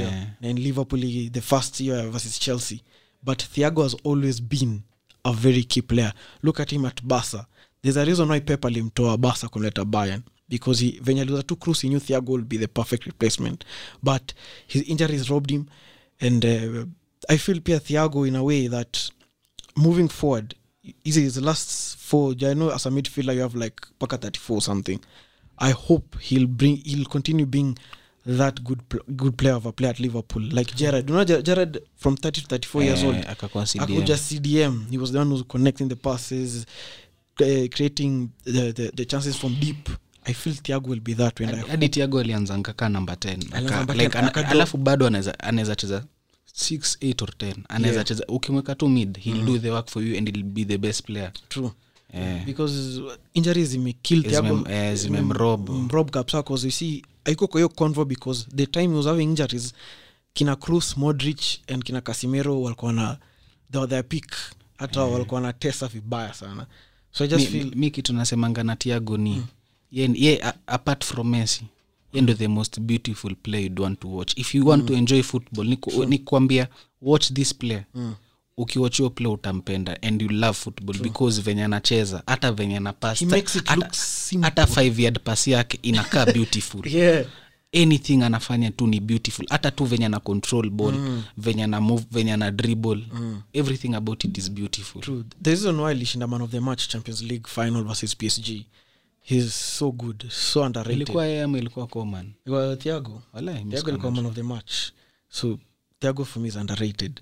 and Liverpool the first year versus Chelsea. But Thiago has always been a very key player. Look at him at Barca. There's a reason why Pep alimtoa Barca kumleta Bayern. Because he, when he was at Kroos, he knew Thiago would be the perfect replacement. But his injuries robbed him. And I feel Pierre Thiago in a way that moving forward, his last four, I know as a midfielder you have like Paka 34 or something. I hope he'll continue being that good player of a player at Liverpool. Like Gerard. You know Gerard from 30 to 34 years old. CDM. He was the one who was connecting the passes, creating the chances from deep. I feel Thiago will be that when I Thiago alianza kaka number 10. Like alafu bado anaweza cheza 6, 8 or 10. Anaweza cheza ukimweka tu mid, he'll do the work for you and he'll be the best player. True. Yeah. Because injuries kill Thiago. Rob Kapsa, because you see haiko kwa hiyo convo, because the time he was having injuries, kina Kroos, Modric and kina Casemiro walikuwa na their peak, hata walikuwa na tesa vibaya sana. So I just feel miki tunasemanga na Thiago ni yeah, apart from Messi, you're the most beautiful player you'd want to watch. If you want to enjoy football, nikuambia watch this player. Ukiwatch your player utampenda and you love football. True. Because venye anacheza, hata venye anapasta, he makes it look simple. Hata 5-yard pass yake inakaa beautiful. Yeah. Anything anafanya tu ni beautiful. Hata tu venye ana control ball, venye ana move, venye ana dribble, everything about it is beautiful. True. The reason why Lishinda man of the match Champions League final versus PSG. He's so good, so underrated. Ilikuwa Coman. Ilikuwa Thiago. Wallahi, Thiago is Coman of the match. So Thiago for me is underrated.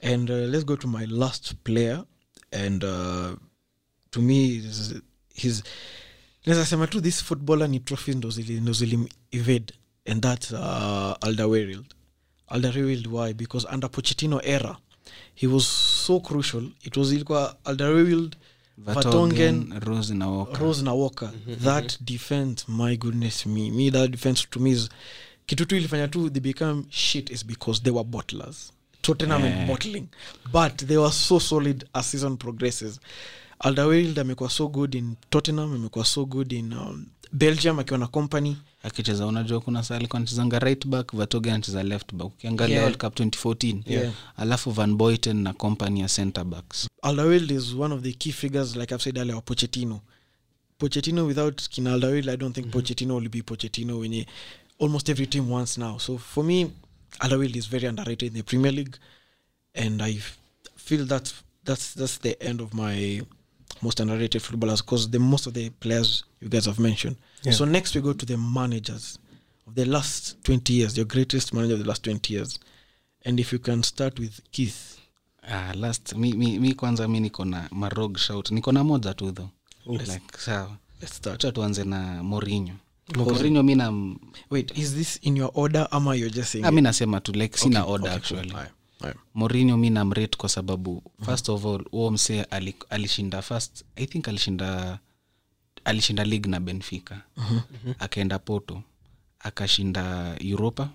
And let's go to my last player, and to me his let's say to this footballer ni trophy ndo zilim evade, and that's Alderweireld. Alderweireld, why? Because under Pochettino era he was so crucial. It was ilikuwa Alderweireld, Vertonghen, Rose na Walker. That defense, my goodness me, that defense to me is kitu tu ilifanya tu they become shit is because they were bottlers. Tottenham and bottling, but they were so solid as season progresses. Alderweireld amekuwa so good in Tottenham, amekuwa so good in Belgium akiwa na company akicheza. Unajua kuna sali kwa anachezanga right back, Vertonghen anacheza left back, ukiangalia World Cup 2014 alafu Van Boyten na company ya center backs. Alderweireld is one of the key figures, like I've said earlier, Pochettino without kina Alderweireld I don't think Pochettino will be Pochettino when almost every team wants now. So for me, Alderweireld is very underrated in the Premier League, and I feel that's the end of my most underrated footballers, because the most of the players you guys have mentioned. Yeah. So next we go to the managers of the last 20 years, your greatest manager of the last 20 years. And if you can start with Keith. Last mi kwanza niko na Marog shout. Niko na moja tu though. Like sawa. Let's start. Tuanze na Mourinho. Mourinho mina wait, is this in your order ama you're just saying? I mean nasema tu like sina order actually. Cool. Right. Mourinho mimi namrate kwa sababu first of all Omse alishinda first, I think alishinda league na Benfica. Akaenda Porto, akashinda Europa,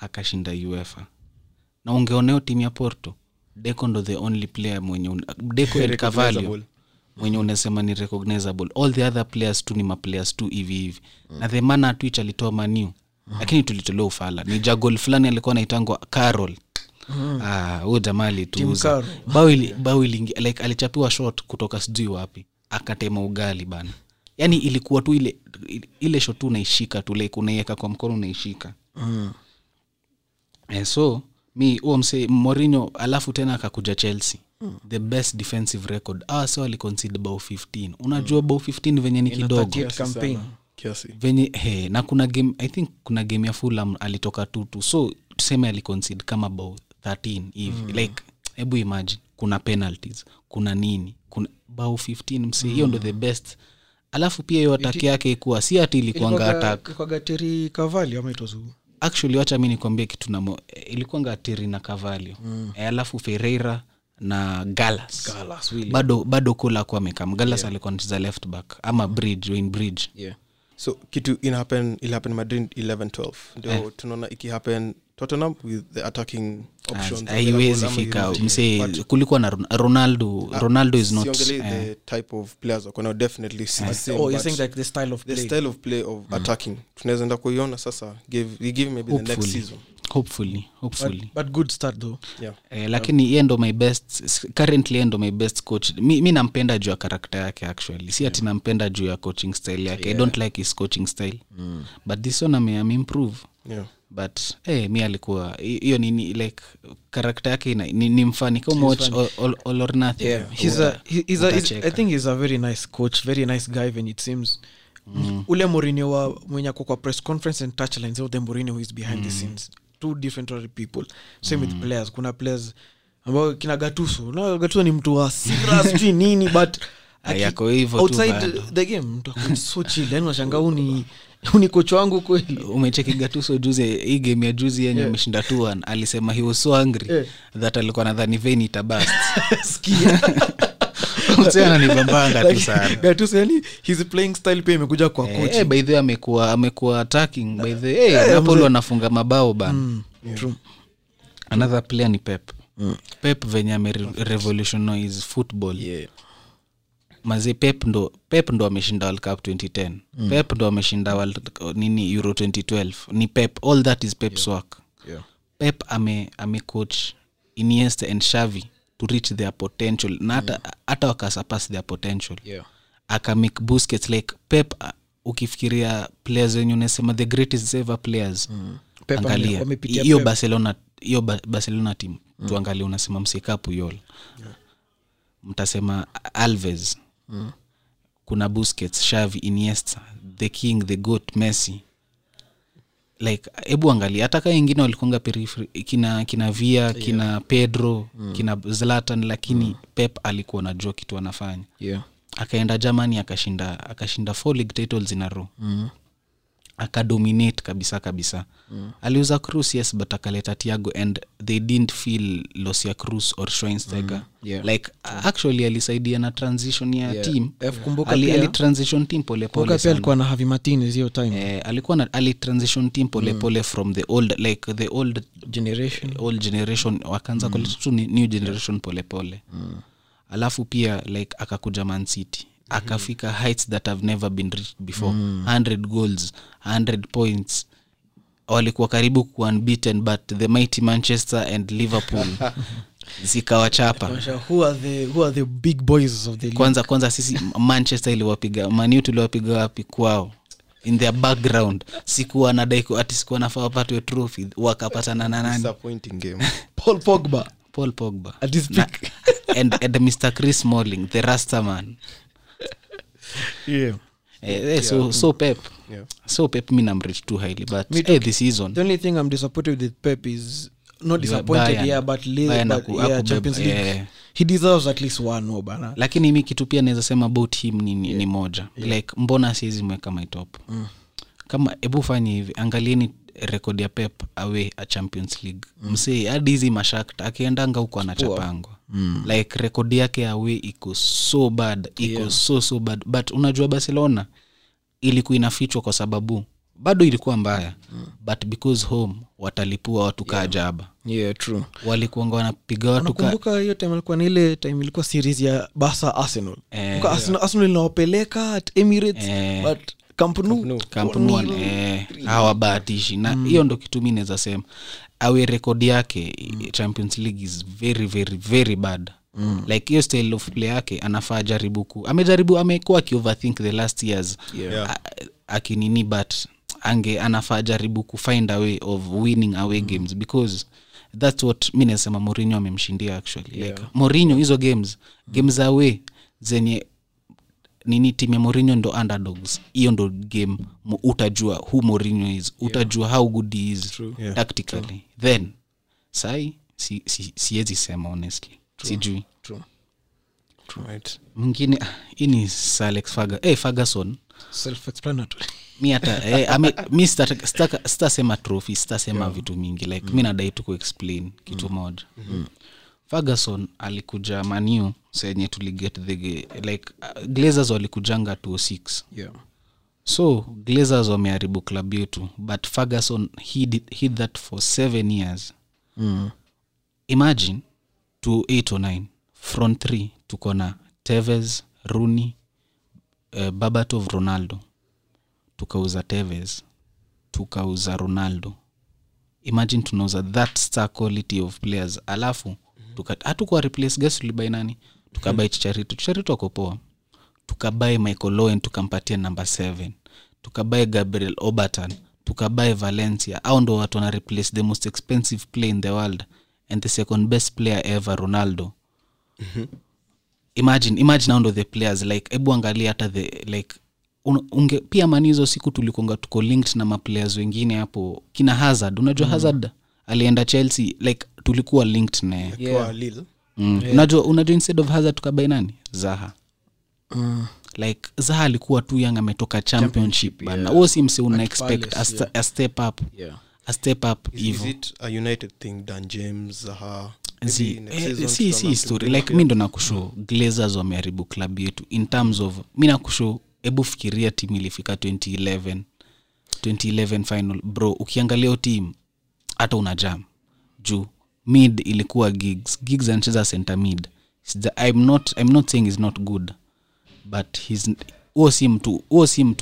akashinda UEFA. Na ungeonea timu ya Porto, Deco ndo the only player mwenye Deco and Cavallo mwenye unasema ni recognizable. All the other players tu ni ma players tu hivi hivi. Na the man at which alitoa Manu, lakini tulitoa ufala. Ni jagol fulani alikuwa anaitangwa Carol. Udamali tuuza. Bawili like alichapiwa shot kutoka sijui wapi. Akatema ugali bana. Yaani ilikuwa tu ile shot tu unaishika tu like unaiweka kwa mkono unaishika. And so mi mse Mourinho alafu tena akakuja Chelsea. The best defensive record. So aliconcede bao 15. Unajua bao 15 venye ni kidogo. Venye na kuna game, I think kuna game ya Fulham alitoka 2-2. So tuseme aliconcede kama bao 13 if like hebu imagine kuna penalties, kuna nini, kuna bao 15 mse hiyo ndo the best. Alafu pia hiyo attack yake ikuwa si ati ilikuwa attack kwa Gateri Cavalli ama itozu. Actually acha mimi nikwambie kitu na ilikuwa Gateri na Cavalli. Alafu Ferreira na Gallas really. Bado kula kwa Mekam Gallas alikuwa anacheza left back ama Bridge, Wayne Bridge. Yeah. So kitu it happened Madrid 11-12. Ndio tunaona iki happen Tottenham with the attacking options. Haiwezi fika mse kulikuwa na Ronaldo is not the type of players who can definitely see. Oh, you think like the style of play of attacking. Tunaweza enda kuiona sasa give maybe hopefully the next season. Hopefully. But good start though. Yeah. Lakini yeye ndo my best currently ndo my best coach. Mimi nampenda juu ya character yake actually. Si ati nampenda juu ya coaching style yake. Yeah. I don't like his coaching style. Mm. But this one ame improve. Yeah. But mimi alikuwa hiyo nini like character yake ni mfani kama all or nothing. Yeah. I think he's a very nice coach, very nice guy when it seems. Mm. Ule Mourinho wa mwenye kwa press conference and touchlines au the Mourinho who is behind the scenes. Two different people. Same with players. Kuna players ambao kina Gattuso. No, Gattuso ni mtu wa serious tu nini but yako hivyo tu outside the game mtu so chill. Yaani unashangaa uni kocha wangu kweli. Umecheki Gattuso juzi hii game ya juzi yenye ameshinda 2-1 alisema he was so angry that alikuwa nadhani vein itabust. Sikia. Msiana ni bambanga tu sana. Gattuso yani his playing style pia imekuja kwa coach. By the way amekuwa attacking by the way. Napoli wanafunga mabao bana. True. Another player ni Pep. Pep venye revolutionize football. Yeah. Maze Pep ndo ameshinda World Cup 2010. Pep ndo ameshinda Euro 2012. Ni Pep, all that is Pep's work. Yeah. Pep ame coach Iniesta and Xavi to reach their potential. Hata wakasurpass their potential. Yeah. Aka make Busquets like Pep ukifikiria players wenye unasema the greatest ever players. Pep angalia hiyo Barcelona team. Tuangalie unasema mseka Puyol. Yeah. Mtasema Alves. Kuna Busquets, Xavi, Iniesta, the king, the goat, Messi. Like hebu angalia hata kama wengine walikonga periphery kina Via, kina Pedro, kina Zlatan lakini Pep alikuwa na joke kitu anafanya. Yeah. Akaenda Germany akashinda 4 league titles in a row. Akadominate kabisa. Aliuza Kroos yes but akaleta Thiago and they didn't feel loss ya Kroos or Schweinsteiger. Yeah. Like actually alisaidia na transition ya team. Ali transition team pole. Pep alikuwa na Javi Martinez hiyo time. Alikuwa na transition team pole from the old generation wakaanza kuleta tu new generation pole. Alafu pia like akakuja Man City. Akafika heights that have never been reached before. 100 goals, 100 points. Walikuwa karibu kuwa unbeaten but the mighty Manchester and Liverpool zikawachapa. Who are the big boys of the league? Kwanza sisi Manchester iliwapiga, Man United iliwapiga wapi kwao in their background. Sikuwa na daiko ati sikuwa nafaa wapate trophy wakapatana na nani? Disappointing game. Paul Pogba. At this peak. And Mr. Chris Smalling, the Rasta man. Yeah. So Pep. Yeah. So Pep mean I'm rated too highly but this season. The only thing I'm disappointed with Pep is not disappointed Bayern, but lazy but Champions League. Yeah. He deserves at least one more bana. Lakini mimi kitu pia naweza sema about him ni moja. Yeah. Like mbona siwezi mweka my top. Kama hebu fanya hivi angalieni record ya Pep away a Champions League. Msee hadi hizi mashaka akienda anga huko anachapango. Like record yake away iko so bad, so bad but unajua Barcelona ilikuwa inafichwa kwa sababu bado ilikuwa mbaya but because home watalipua watu kaa jaba. Yeah, true. Walikuwa wanapiga watu kaa. Nakumbuka hiyo time ilikuwa ni ile time ilikuwa series ya Barca Arsenal. Kwa Arsenal inawapeleka at Emirates but Camp Nou hawabahatishi na hiyo ndo kitu mimi naweza sema awe record yake Champions League is very very very bad. Like hiyo style of play yake anafaa jaribu amekuwa ki-overthink the last years. Yeah. Akinini but anafaa jaribu kufind a way of winning away games because that's what mimi nasema Mourinho amemshindia actually. Yeah. Like Mourinho hizo games away zenye timu ya Mourinho ndo underdogs. Hiyo ndo game utajua who Mourinho is, utajua how good he is. True. Tactically. True. Then sai siezi sema honestly. Sijui. True. Right. Mwingine ini Alex Ferguson. Self explanatory. Mimi hata mimi sema trophy, sema vitu mingi like mimi nadai tu ku explain kitu moja. Ferguson alikuja Manu senye tuliget like Glazers walikujanga 2006. Yeah. So Glazers wameharibu club yetu but Ferguson he did that for 7 years. Imagine to 8 or 9 front 3 tuko na Tevez, Rooney, Berbatov, Ronaldo. Tukauza Tevez, tukauza Ronaldo, Imagine tunauza that star quality of players alafu hatukuwa replace guess ulibai nani? Tukabai Chicharito. Chicharito wako poa. Tukabai Michael Owen tukampatia number 7. Tukabai Gabriel Obertan, tukabai Valencia. Hao ndio watu wana replace the most expensive player in the world and the second best player ever, Ronaldo. Imagine now the players like ebu angalia hata the like pia manizo siku tulikonga tuko linked na players wengine hapo kina Hazard. Unajua Hazard alienda Chelsea, like tulikuwa linked na yeye. Kwa Lille. Unajua instead of Hazard tukabai nani? Zaha. Like Zaha alikuwa tu young ametoka championship bana. Wao si mse una expect a step up. Yeah. A step up even. Is it a United thing than James Zaha? Si story like mimi ndo nakushow Glazers wameharibu club yetu in terms of mimi nakushow. Ebu fikiria timu ilifika 2011 final bro, ukiangalia team hata una jam juu mid ilikuwa gigs anacheza center mid. I'm not saying is not good but he's si mtu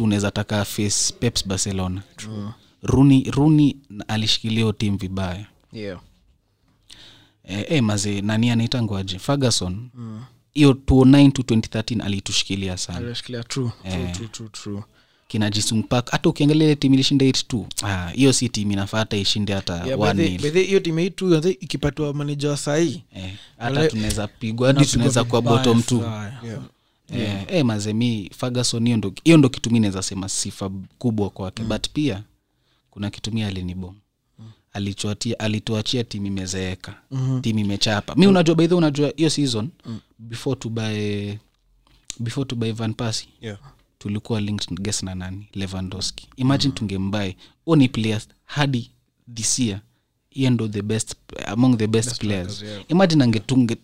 unaweza taka face Pep Barcelona. Rooney alishikilia team vibaya. Yeah. Maze nani anaitangwaje Ferguson? Hiyo 2009 to 2013 alitushikilia sana. Alishikilia true. Kinajisung Park hata ukiangalia timu ilishinda 8-2. Hiyo si timu inafuata ishinde hata 1-0. But hiyo timu yetu yote ikipatwa manager sahihi hata tunaweza pigwa hadi tunaweza kwa bottom 2. Mazemi Ferguson hiyo ndo kitu mimi naweza sema sifa kubwa kwake. But pia kuna kitu mimi alinibom. Alituachia timu imezeeka. Timu imechapa. Mimi unajua by the way unajua hiyo season before to buy Van Persie. Yeah. Tulikuwa linked guess na nani? Lewandowski. Imagine tungembai only players hadi this year. Yeye ndo the best among the best players. Yeah. Imagine angetunge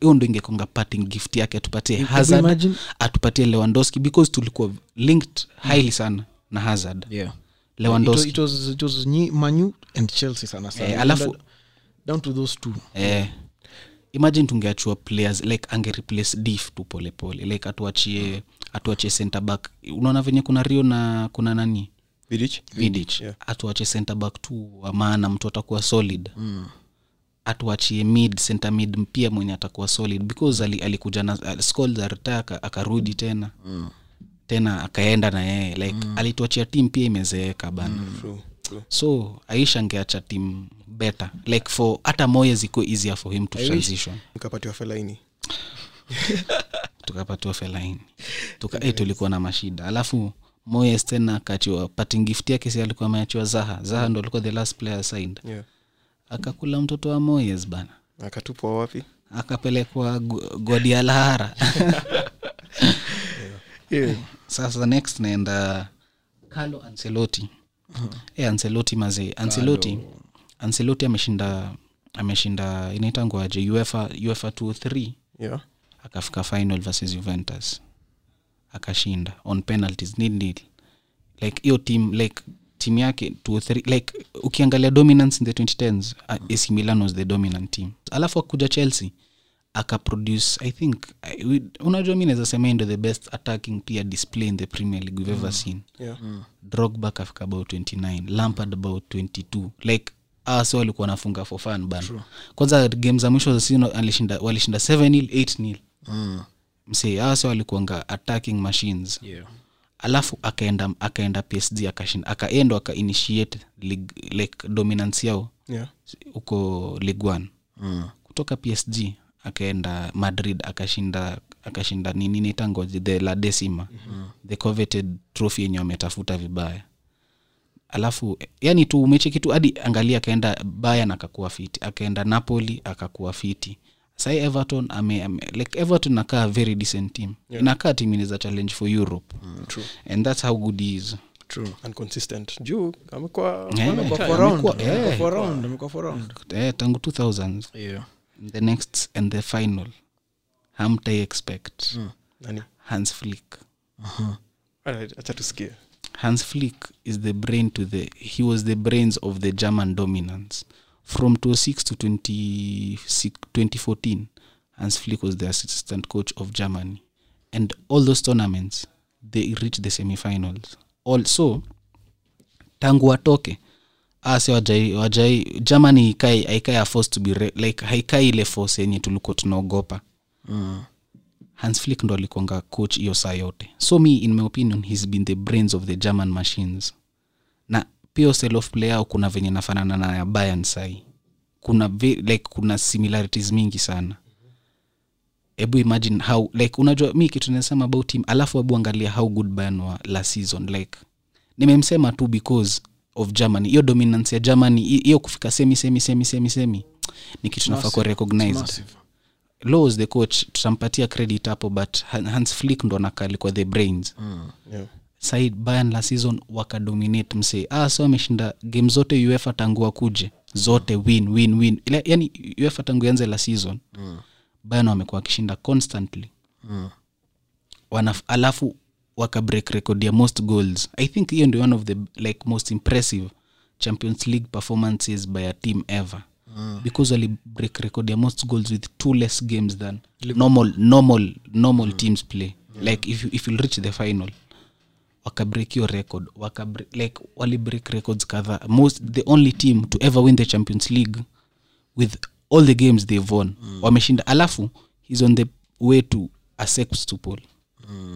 hiyo ndo ingekonga parting gift yake atupatie Hazard, atupatie Lewandowski because tulikuwa linked highly sana na Hazard. Yeah. Lewandowski. It was Man U and Chelsea sana. Alafu down to those two. Imagine tungeachua players like ange replace Diff tu pole pole. Like atuachie center back. Unaona venye kuna Rio na kuna nani? Vidic. Yeah. Atuachie center back tu maana mtu atakuwa solid. Atuachie center mid mpia mwenye atakuwa solid because alikuja na Scholes aritaka akarudi tena. Tena akaenda na yeye like alituachia team pia imezeeka bana. True. So Aisha angeacha team better like for hata moyo ziko easier for him to transition. Tukapatiwa Fellaini. Tulikuwa na mashida. Alafu moyo tena akatiwa parting gift yake si alikuwa ameachiwa Zaha. Zaha ndo alikuwa the last player signed. Yeah. Akakula mtoto wa moyo bana. Akatupwa wapi? Akapelekwa Guadalajara. Yeah. Sasa next naenda Carlo Ancelotti. Ancelotti ameshinda inaitangwa aje UEFA 2-3. Yeah. Akafika final versus Juventus. Akashinda on penalties nil. Like hiyo team like timu yake 2-3 like ukiangalia dominance in the 2010s AC Milan was the dominant team. Alafu akuja Chelsea akaproduce I think unajua mimi naweza sema ndio the best attacking player display in the Premier League we've ever seen. Yeah. Drogba kafika about 29, Lampard about 22. Like Arsenal walikuwa wanafunga for fun bana. Kwanza game za mwisho za season walishinda 7-0, 8-0. Msee Arsenal walikuwa attacking machines. Yeah. Alafu akaenda PSG akashinda. Akaenda initiate league like dominance yao. Yeah. Uko Ligue 1. Kutoka PSG akaenda Madrid akashinda nini tango the La Decima, the coveted trophy yenye wametafuta vibaya. Alafu yani tu umecheki tu hadi angalia akaenda Bayern akakuwa fiti, akaenda Napoli akakuwa fiti. Sasa Everton like Everton anakaa very decent team. Yeah. Inakaa team inaweza challenge for Europe. True. And that's how good he is. True and consistent. Juu amekuwa for round. Tangu 2000s. Yeah. The next and the final hamtai expect nani? Hans Flick. Acha tusikie. Hans Flick is the brain to the he was the brains of the German dominance from 2006 to 2014. Hans Flick was the assistant coach of Germany and all those tournaments they reached the semifinals. Also tangu atoke asi wajai Germany haikai are forced to be like haikai ile force yenye tulikuwa tunaogopa. Hans Flick ndo alikuwa coach hiyo saa yote. So me in my opinion he's been the brains of the German machines. Na pio sell of player kuna venye nafanana na ya Bayern sai. Kuna like kuna similarities mingi sana. Ebu imagine how like unajua mimi kitu ninasema about team alafu ebu angalia how good Bayern wa last season like nimemsema tu because of Germany. Hiyo dominance ya Germany hiyo kufika semi ni kitu tunafaa ku recognized. Lows the coach tutampatia credit hapo but Hans Flick ndo anakali kwa the brains. Yeah. Side Bayern last season wakadominate msee. So wameshinda game zote UEFA tangua kuje. Zote win. Yaani UEFA tangu anze last season. Bayern wamekuwa kishinda constantly. Alafu waka break record ya most goals. I think hiyo ndio one of the like most impressive Champions League performances by a team ever. Because wali break record ya most goals with 2 less games than normal teams play. Like if you reach the final, waka break your record, like wali break records kadhaa. The only team to ever win the Champions League with all the games they've won. Wameshinda alafu he's on the way to a sextuple.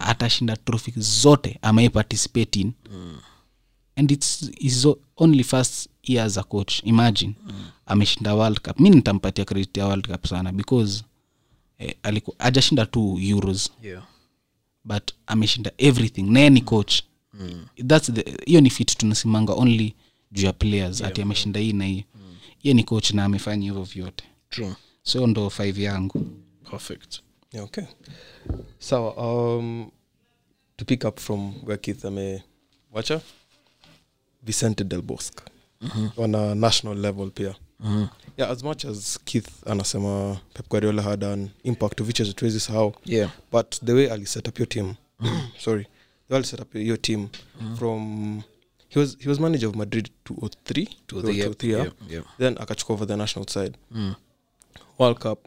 Atashinda trophy zote amai participate in. And it's only first year as a coach. Imagine ameshinda World Cup. Mimi nitampatia credit ya World Cup sana because alikuwa hajashinda tu Euros. Yeah. But ameshinda everything. Nani coach? That's the hiyo ni fit tunasimanga only junior players ati ameshinda hii na hii. Yeye ni coach na amefanya hivyo vyote. True. So ndo 5 yangu. Perfect. Yeah, okay. So to pick up from where Keith amewacha Vicente Del Bosque on a national level pia. Yeah, as much as Keith anasema Pep Guardiola had an impact which is always how. Yeah. But the way Ali set up your team. Sorry. The way he set up your team from he was manager of Madrid 2003 2003. Yeah. Then akachukua over the national side. World Cup,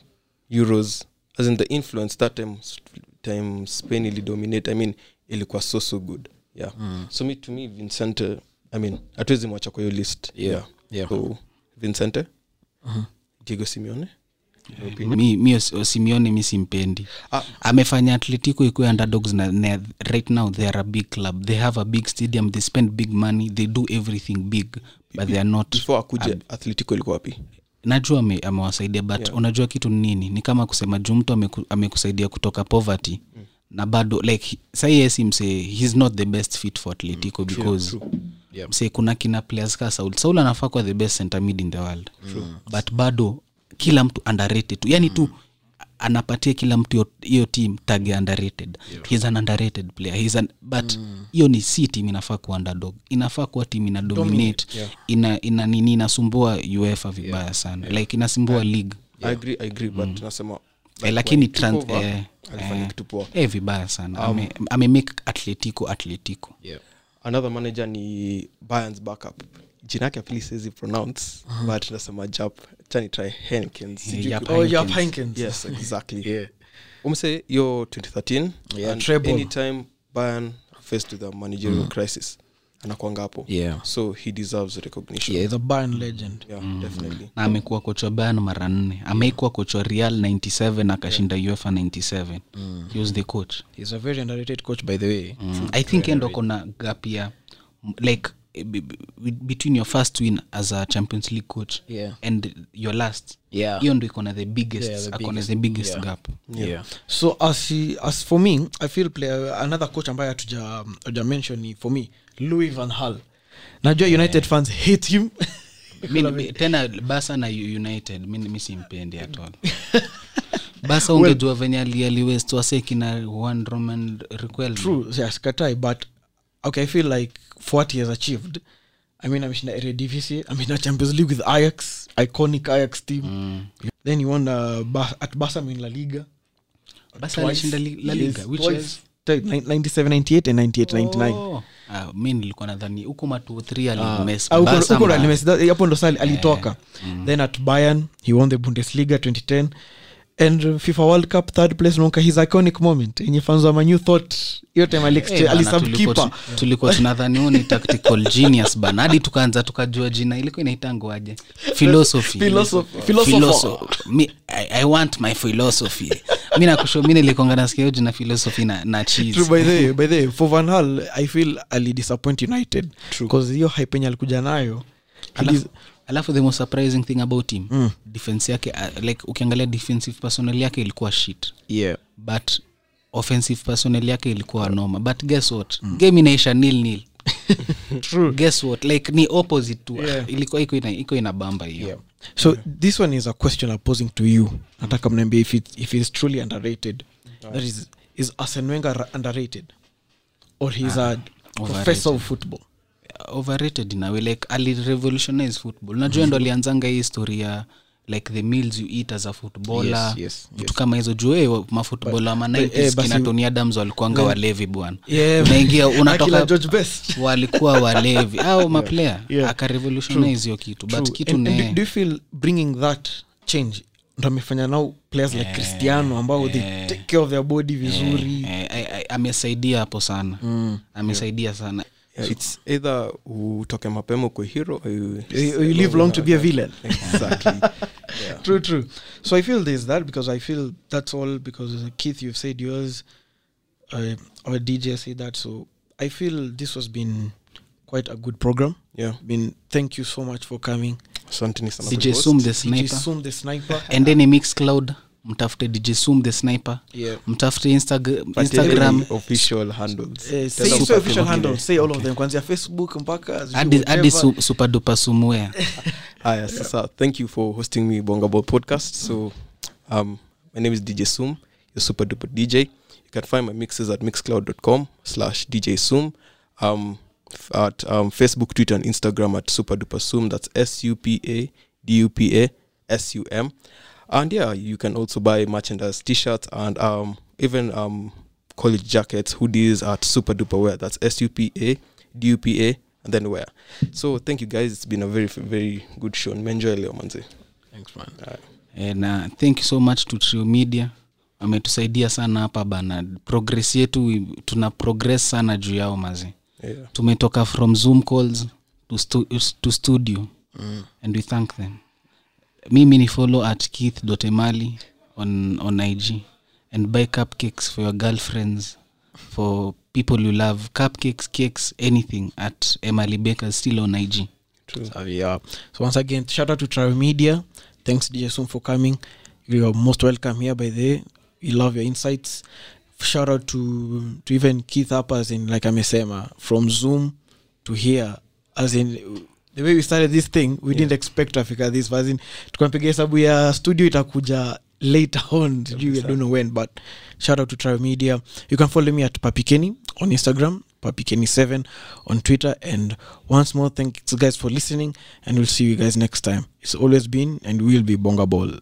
Euros, as in the influence that time Spain really dominate. I mean, ilikuwa so good. Yeah. So to me Vincente, I mean, atwezi mwacha kwa hiyo list. Yeah. So Vincente, Diego Simeone. Simeone simpendi. Amefanya Atletico ikuwe underdogs na right now they are a big club. They have a big stadium, they spend big money, they do everything big, but they are not. Before akuje Atletico ilikuwa wapi? Najua amewasaidia but unajua kitu nini? Ni kama kusema mtu amekusaidia kutoka poverty. Na bado like say him say he's not the best fit for Atletico because say kuna kina players kama Saul anafaa kwa the best center mid in the world. But bado kila mtu underrated tu. Yaani tu anapatia kila mtu hiyo team tag underrated. He's an underrated player. But hiyo ni si team inafaa kwa underdog. Inafaa kwa team ina dominate. Ina nini inasumbua UEFA vibaya sana. Like inasumbua league. I agree but nasema lakini alifanya kitu poa. Vibaya sana. Ame make Atletico. Yeah. Another manager ni Bayern's backup. Jina yake please easy pronounce but nasema Jap. Tani try Henkins. Jap Henkins. Yes, exactly. Yeah. Umse yo 2013 and anytime Bayern faced with a managerial crisis anakuanga hapo. Yeah. So he deserves recognition. Yeah, he's a Bayern legend. Yeah, definitely. Na amekuwa kocha Bayern mara 4. Amekuwa kocha Real 97 akashinda UEFA 97. He was the coach. He's a very underrated coach by the way. I think endo kuna gap ya like between your first win as a Champions League coach and your last. Yeah. Hiyo ndio iko na the biggest gap. Yeah. So as for me, I feel player another coach ambaye hatuja mention for me, Louis van Gaal. Najua United fans hate him. Mimi tena Barca na United mimi simpendi at all. Barca ungejua venye aliweza tuaseki na Juan Roman Riquelme. True, sikatai but okay, I feel like for what he has achieved. I mean, ameshinda Eredivisie, ameshinda Champions League with Ajax, iconic Ajax team. Then he won at Barca in La Liga. Barca ameshinda La Liga, which is 97-98 and 98-99. Mimi nilikuwa nadhani huko matu 3 alimess. Huko alimess, hapo ndo sali alitoka. Then at Bayern, he won the Bundesliga 2010. and FIFA World Cup third place nonka his iconic moment yenye fans wa Man U thought yote Malik alisubkeeper tulikuwa tunadhani ni tactical genius banadi tukaanza tukajua jina ilikuwa inaitangwa aje philosophy I want my philosophy mimi nakusho mimi nilikongana sikia jina philosophy na cheese true by the for Van Hal I feel ali disappoint United because hiyo hype yenye alikuja nayo alafu the most surprising thing about him defense yake like ukiangalia defensive personnel yake ilikuwa shit yeah but offensive personnel yake ilikuwa noma but guess what game inaisha 0-0 true guess what like ni opposite to ilikuwa iko ina bamba hiyo yeah. So this one is a question I'm posing to you nataka mniambie if it's truly underrated that is Arsene Wenger underrated or he's a professor of football overrated in a way like ali revolutionize football najua ndo alianzanga hii historia like the meals you eat as a footballer yes. Kama hizo juu ma footballer ama 90s kina Tony Adams walikuanga walevi bwana unaingia unatoka George Best walikuwa walevi au ma player aka revolutionize hiyo kitu but kitu ne do you feel bringing that change amefanya now players like Cristiano ambao they take care of their body vizuri amesaidia hapo sana amesaidia sana. It's either utoke mapema kwa hero or you live long to be a villain. Exactly. Yeah. True. So I feel there's that because I feel that's all because Keith you've said yours or DJ said that so I feel this has been quite a good program. Yeah. Thank you so much for coming. Asante sana. DJ Sum the Sniper. And then a mix cloud. Mtafute DJ Sum the Sniper mtafute Instagram official handles say all of them kuanzia Facebook mpaka hadi super duper sumwea haya sasa. Thank you for hosting me Bonga Ball podcast. So my name is DJ Sum, your super duper DJ. You can find my mixes at mixcloud.com/djsum at Facebook, Twitter and Instagram at super duper sum. That's SUPADUPASUM. And yeah, you can also buy merchandise, t-shirts and even college jackets, hoodies at Super Duper Wear. That's SUPADUPA and then wear. So thank you guys. It's been a very, very good show. Enjoy leo manze. Thanks man. And thank you so much to Trio Media. Ametusaidia sana hapa bana. Progress yetu tuna progress sana juu yao manze. Yeah. Tumetoka from Zoom calls to studio and we thank them. Mimi ni follow at keith.emali on IG and buy cupcakes for your girlfriends, for people you love, cupcakes, cakes, anything at Emali Baker still on IG. True. So once again, shout out to Travel Media. Thanks DJ Sum for coming. You are most welcome here by the. We love your insights. Shout out to even Keith up as in like amesema from Zoom to here as in the way we started this thing we didn't expect Africa this far in tukampigia sababu ya studio itakuja later on I don't know when but shout out to Travel Media. You can follow me at papikeni on Instagram, papikeni7 on Twitter. And once more thanks guys for listening and we'll see you guys next time. It's always been and will be Bonga Ball.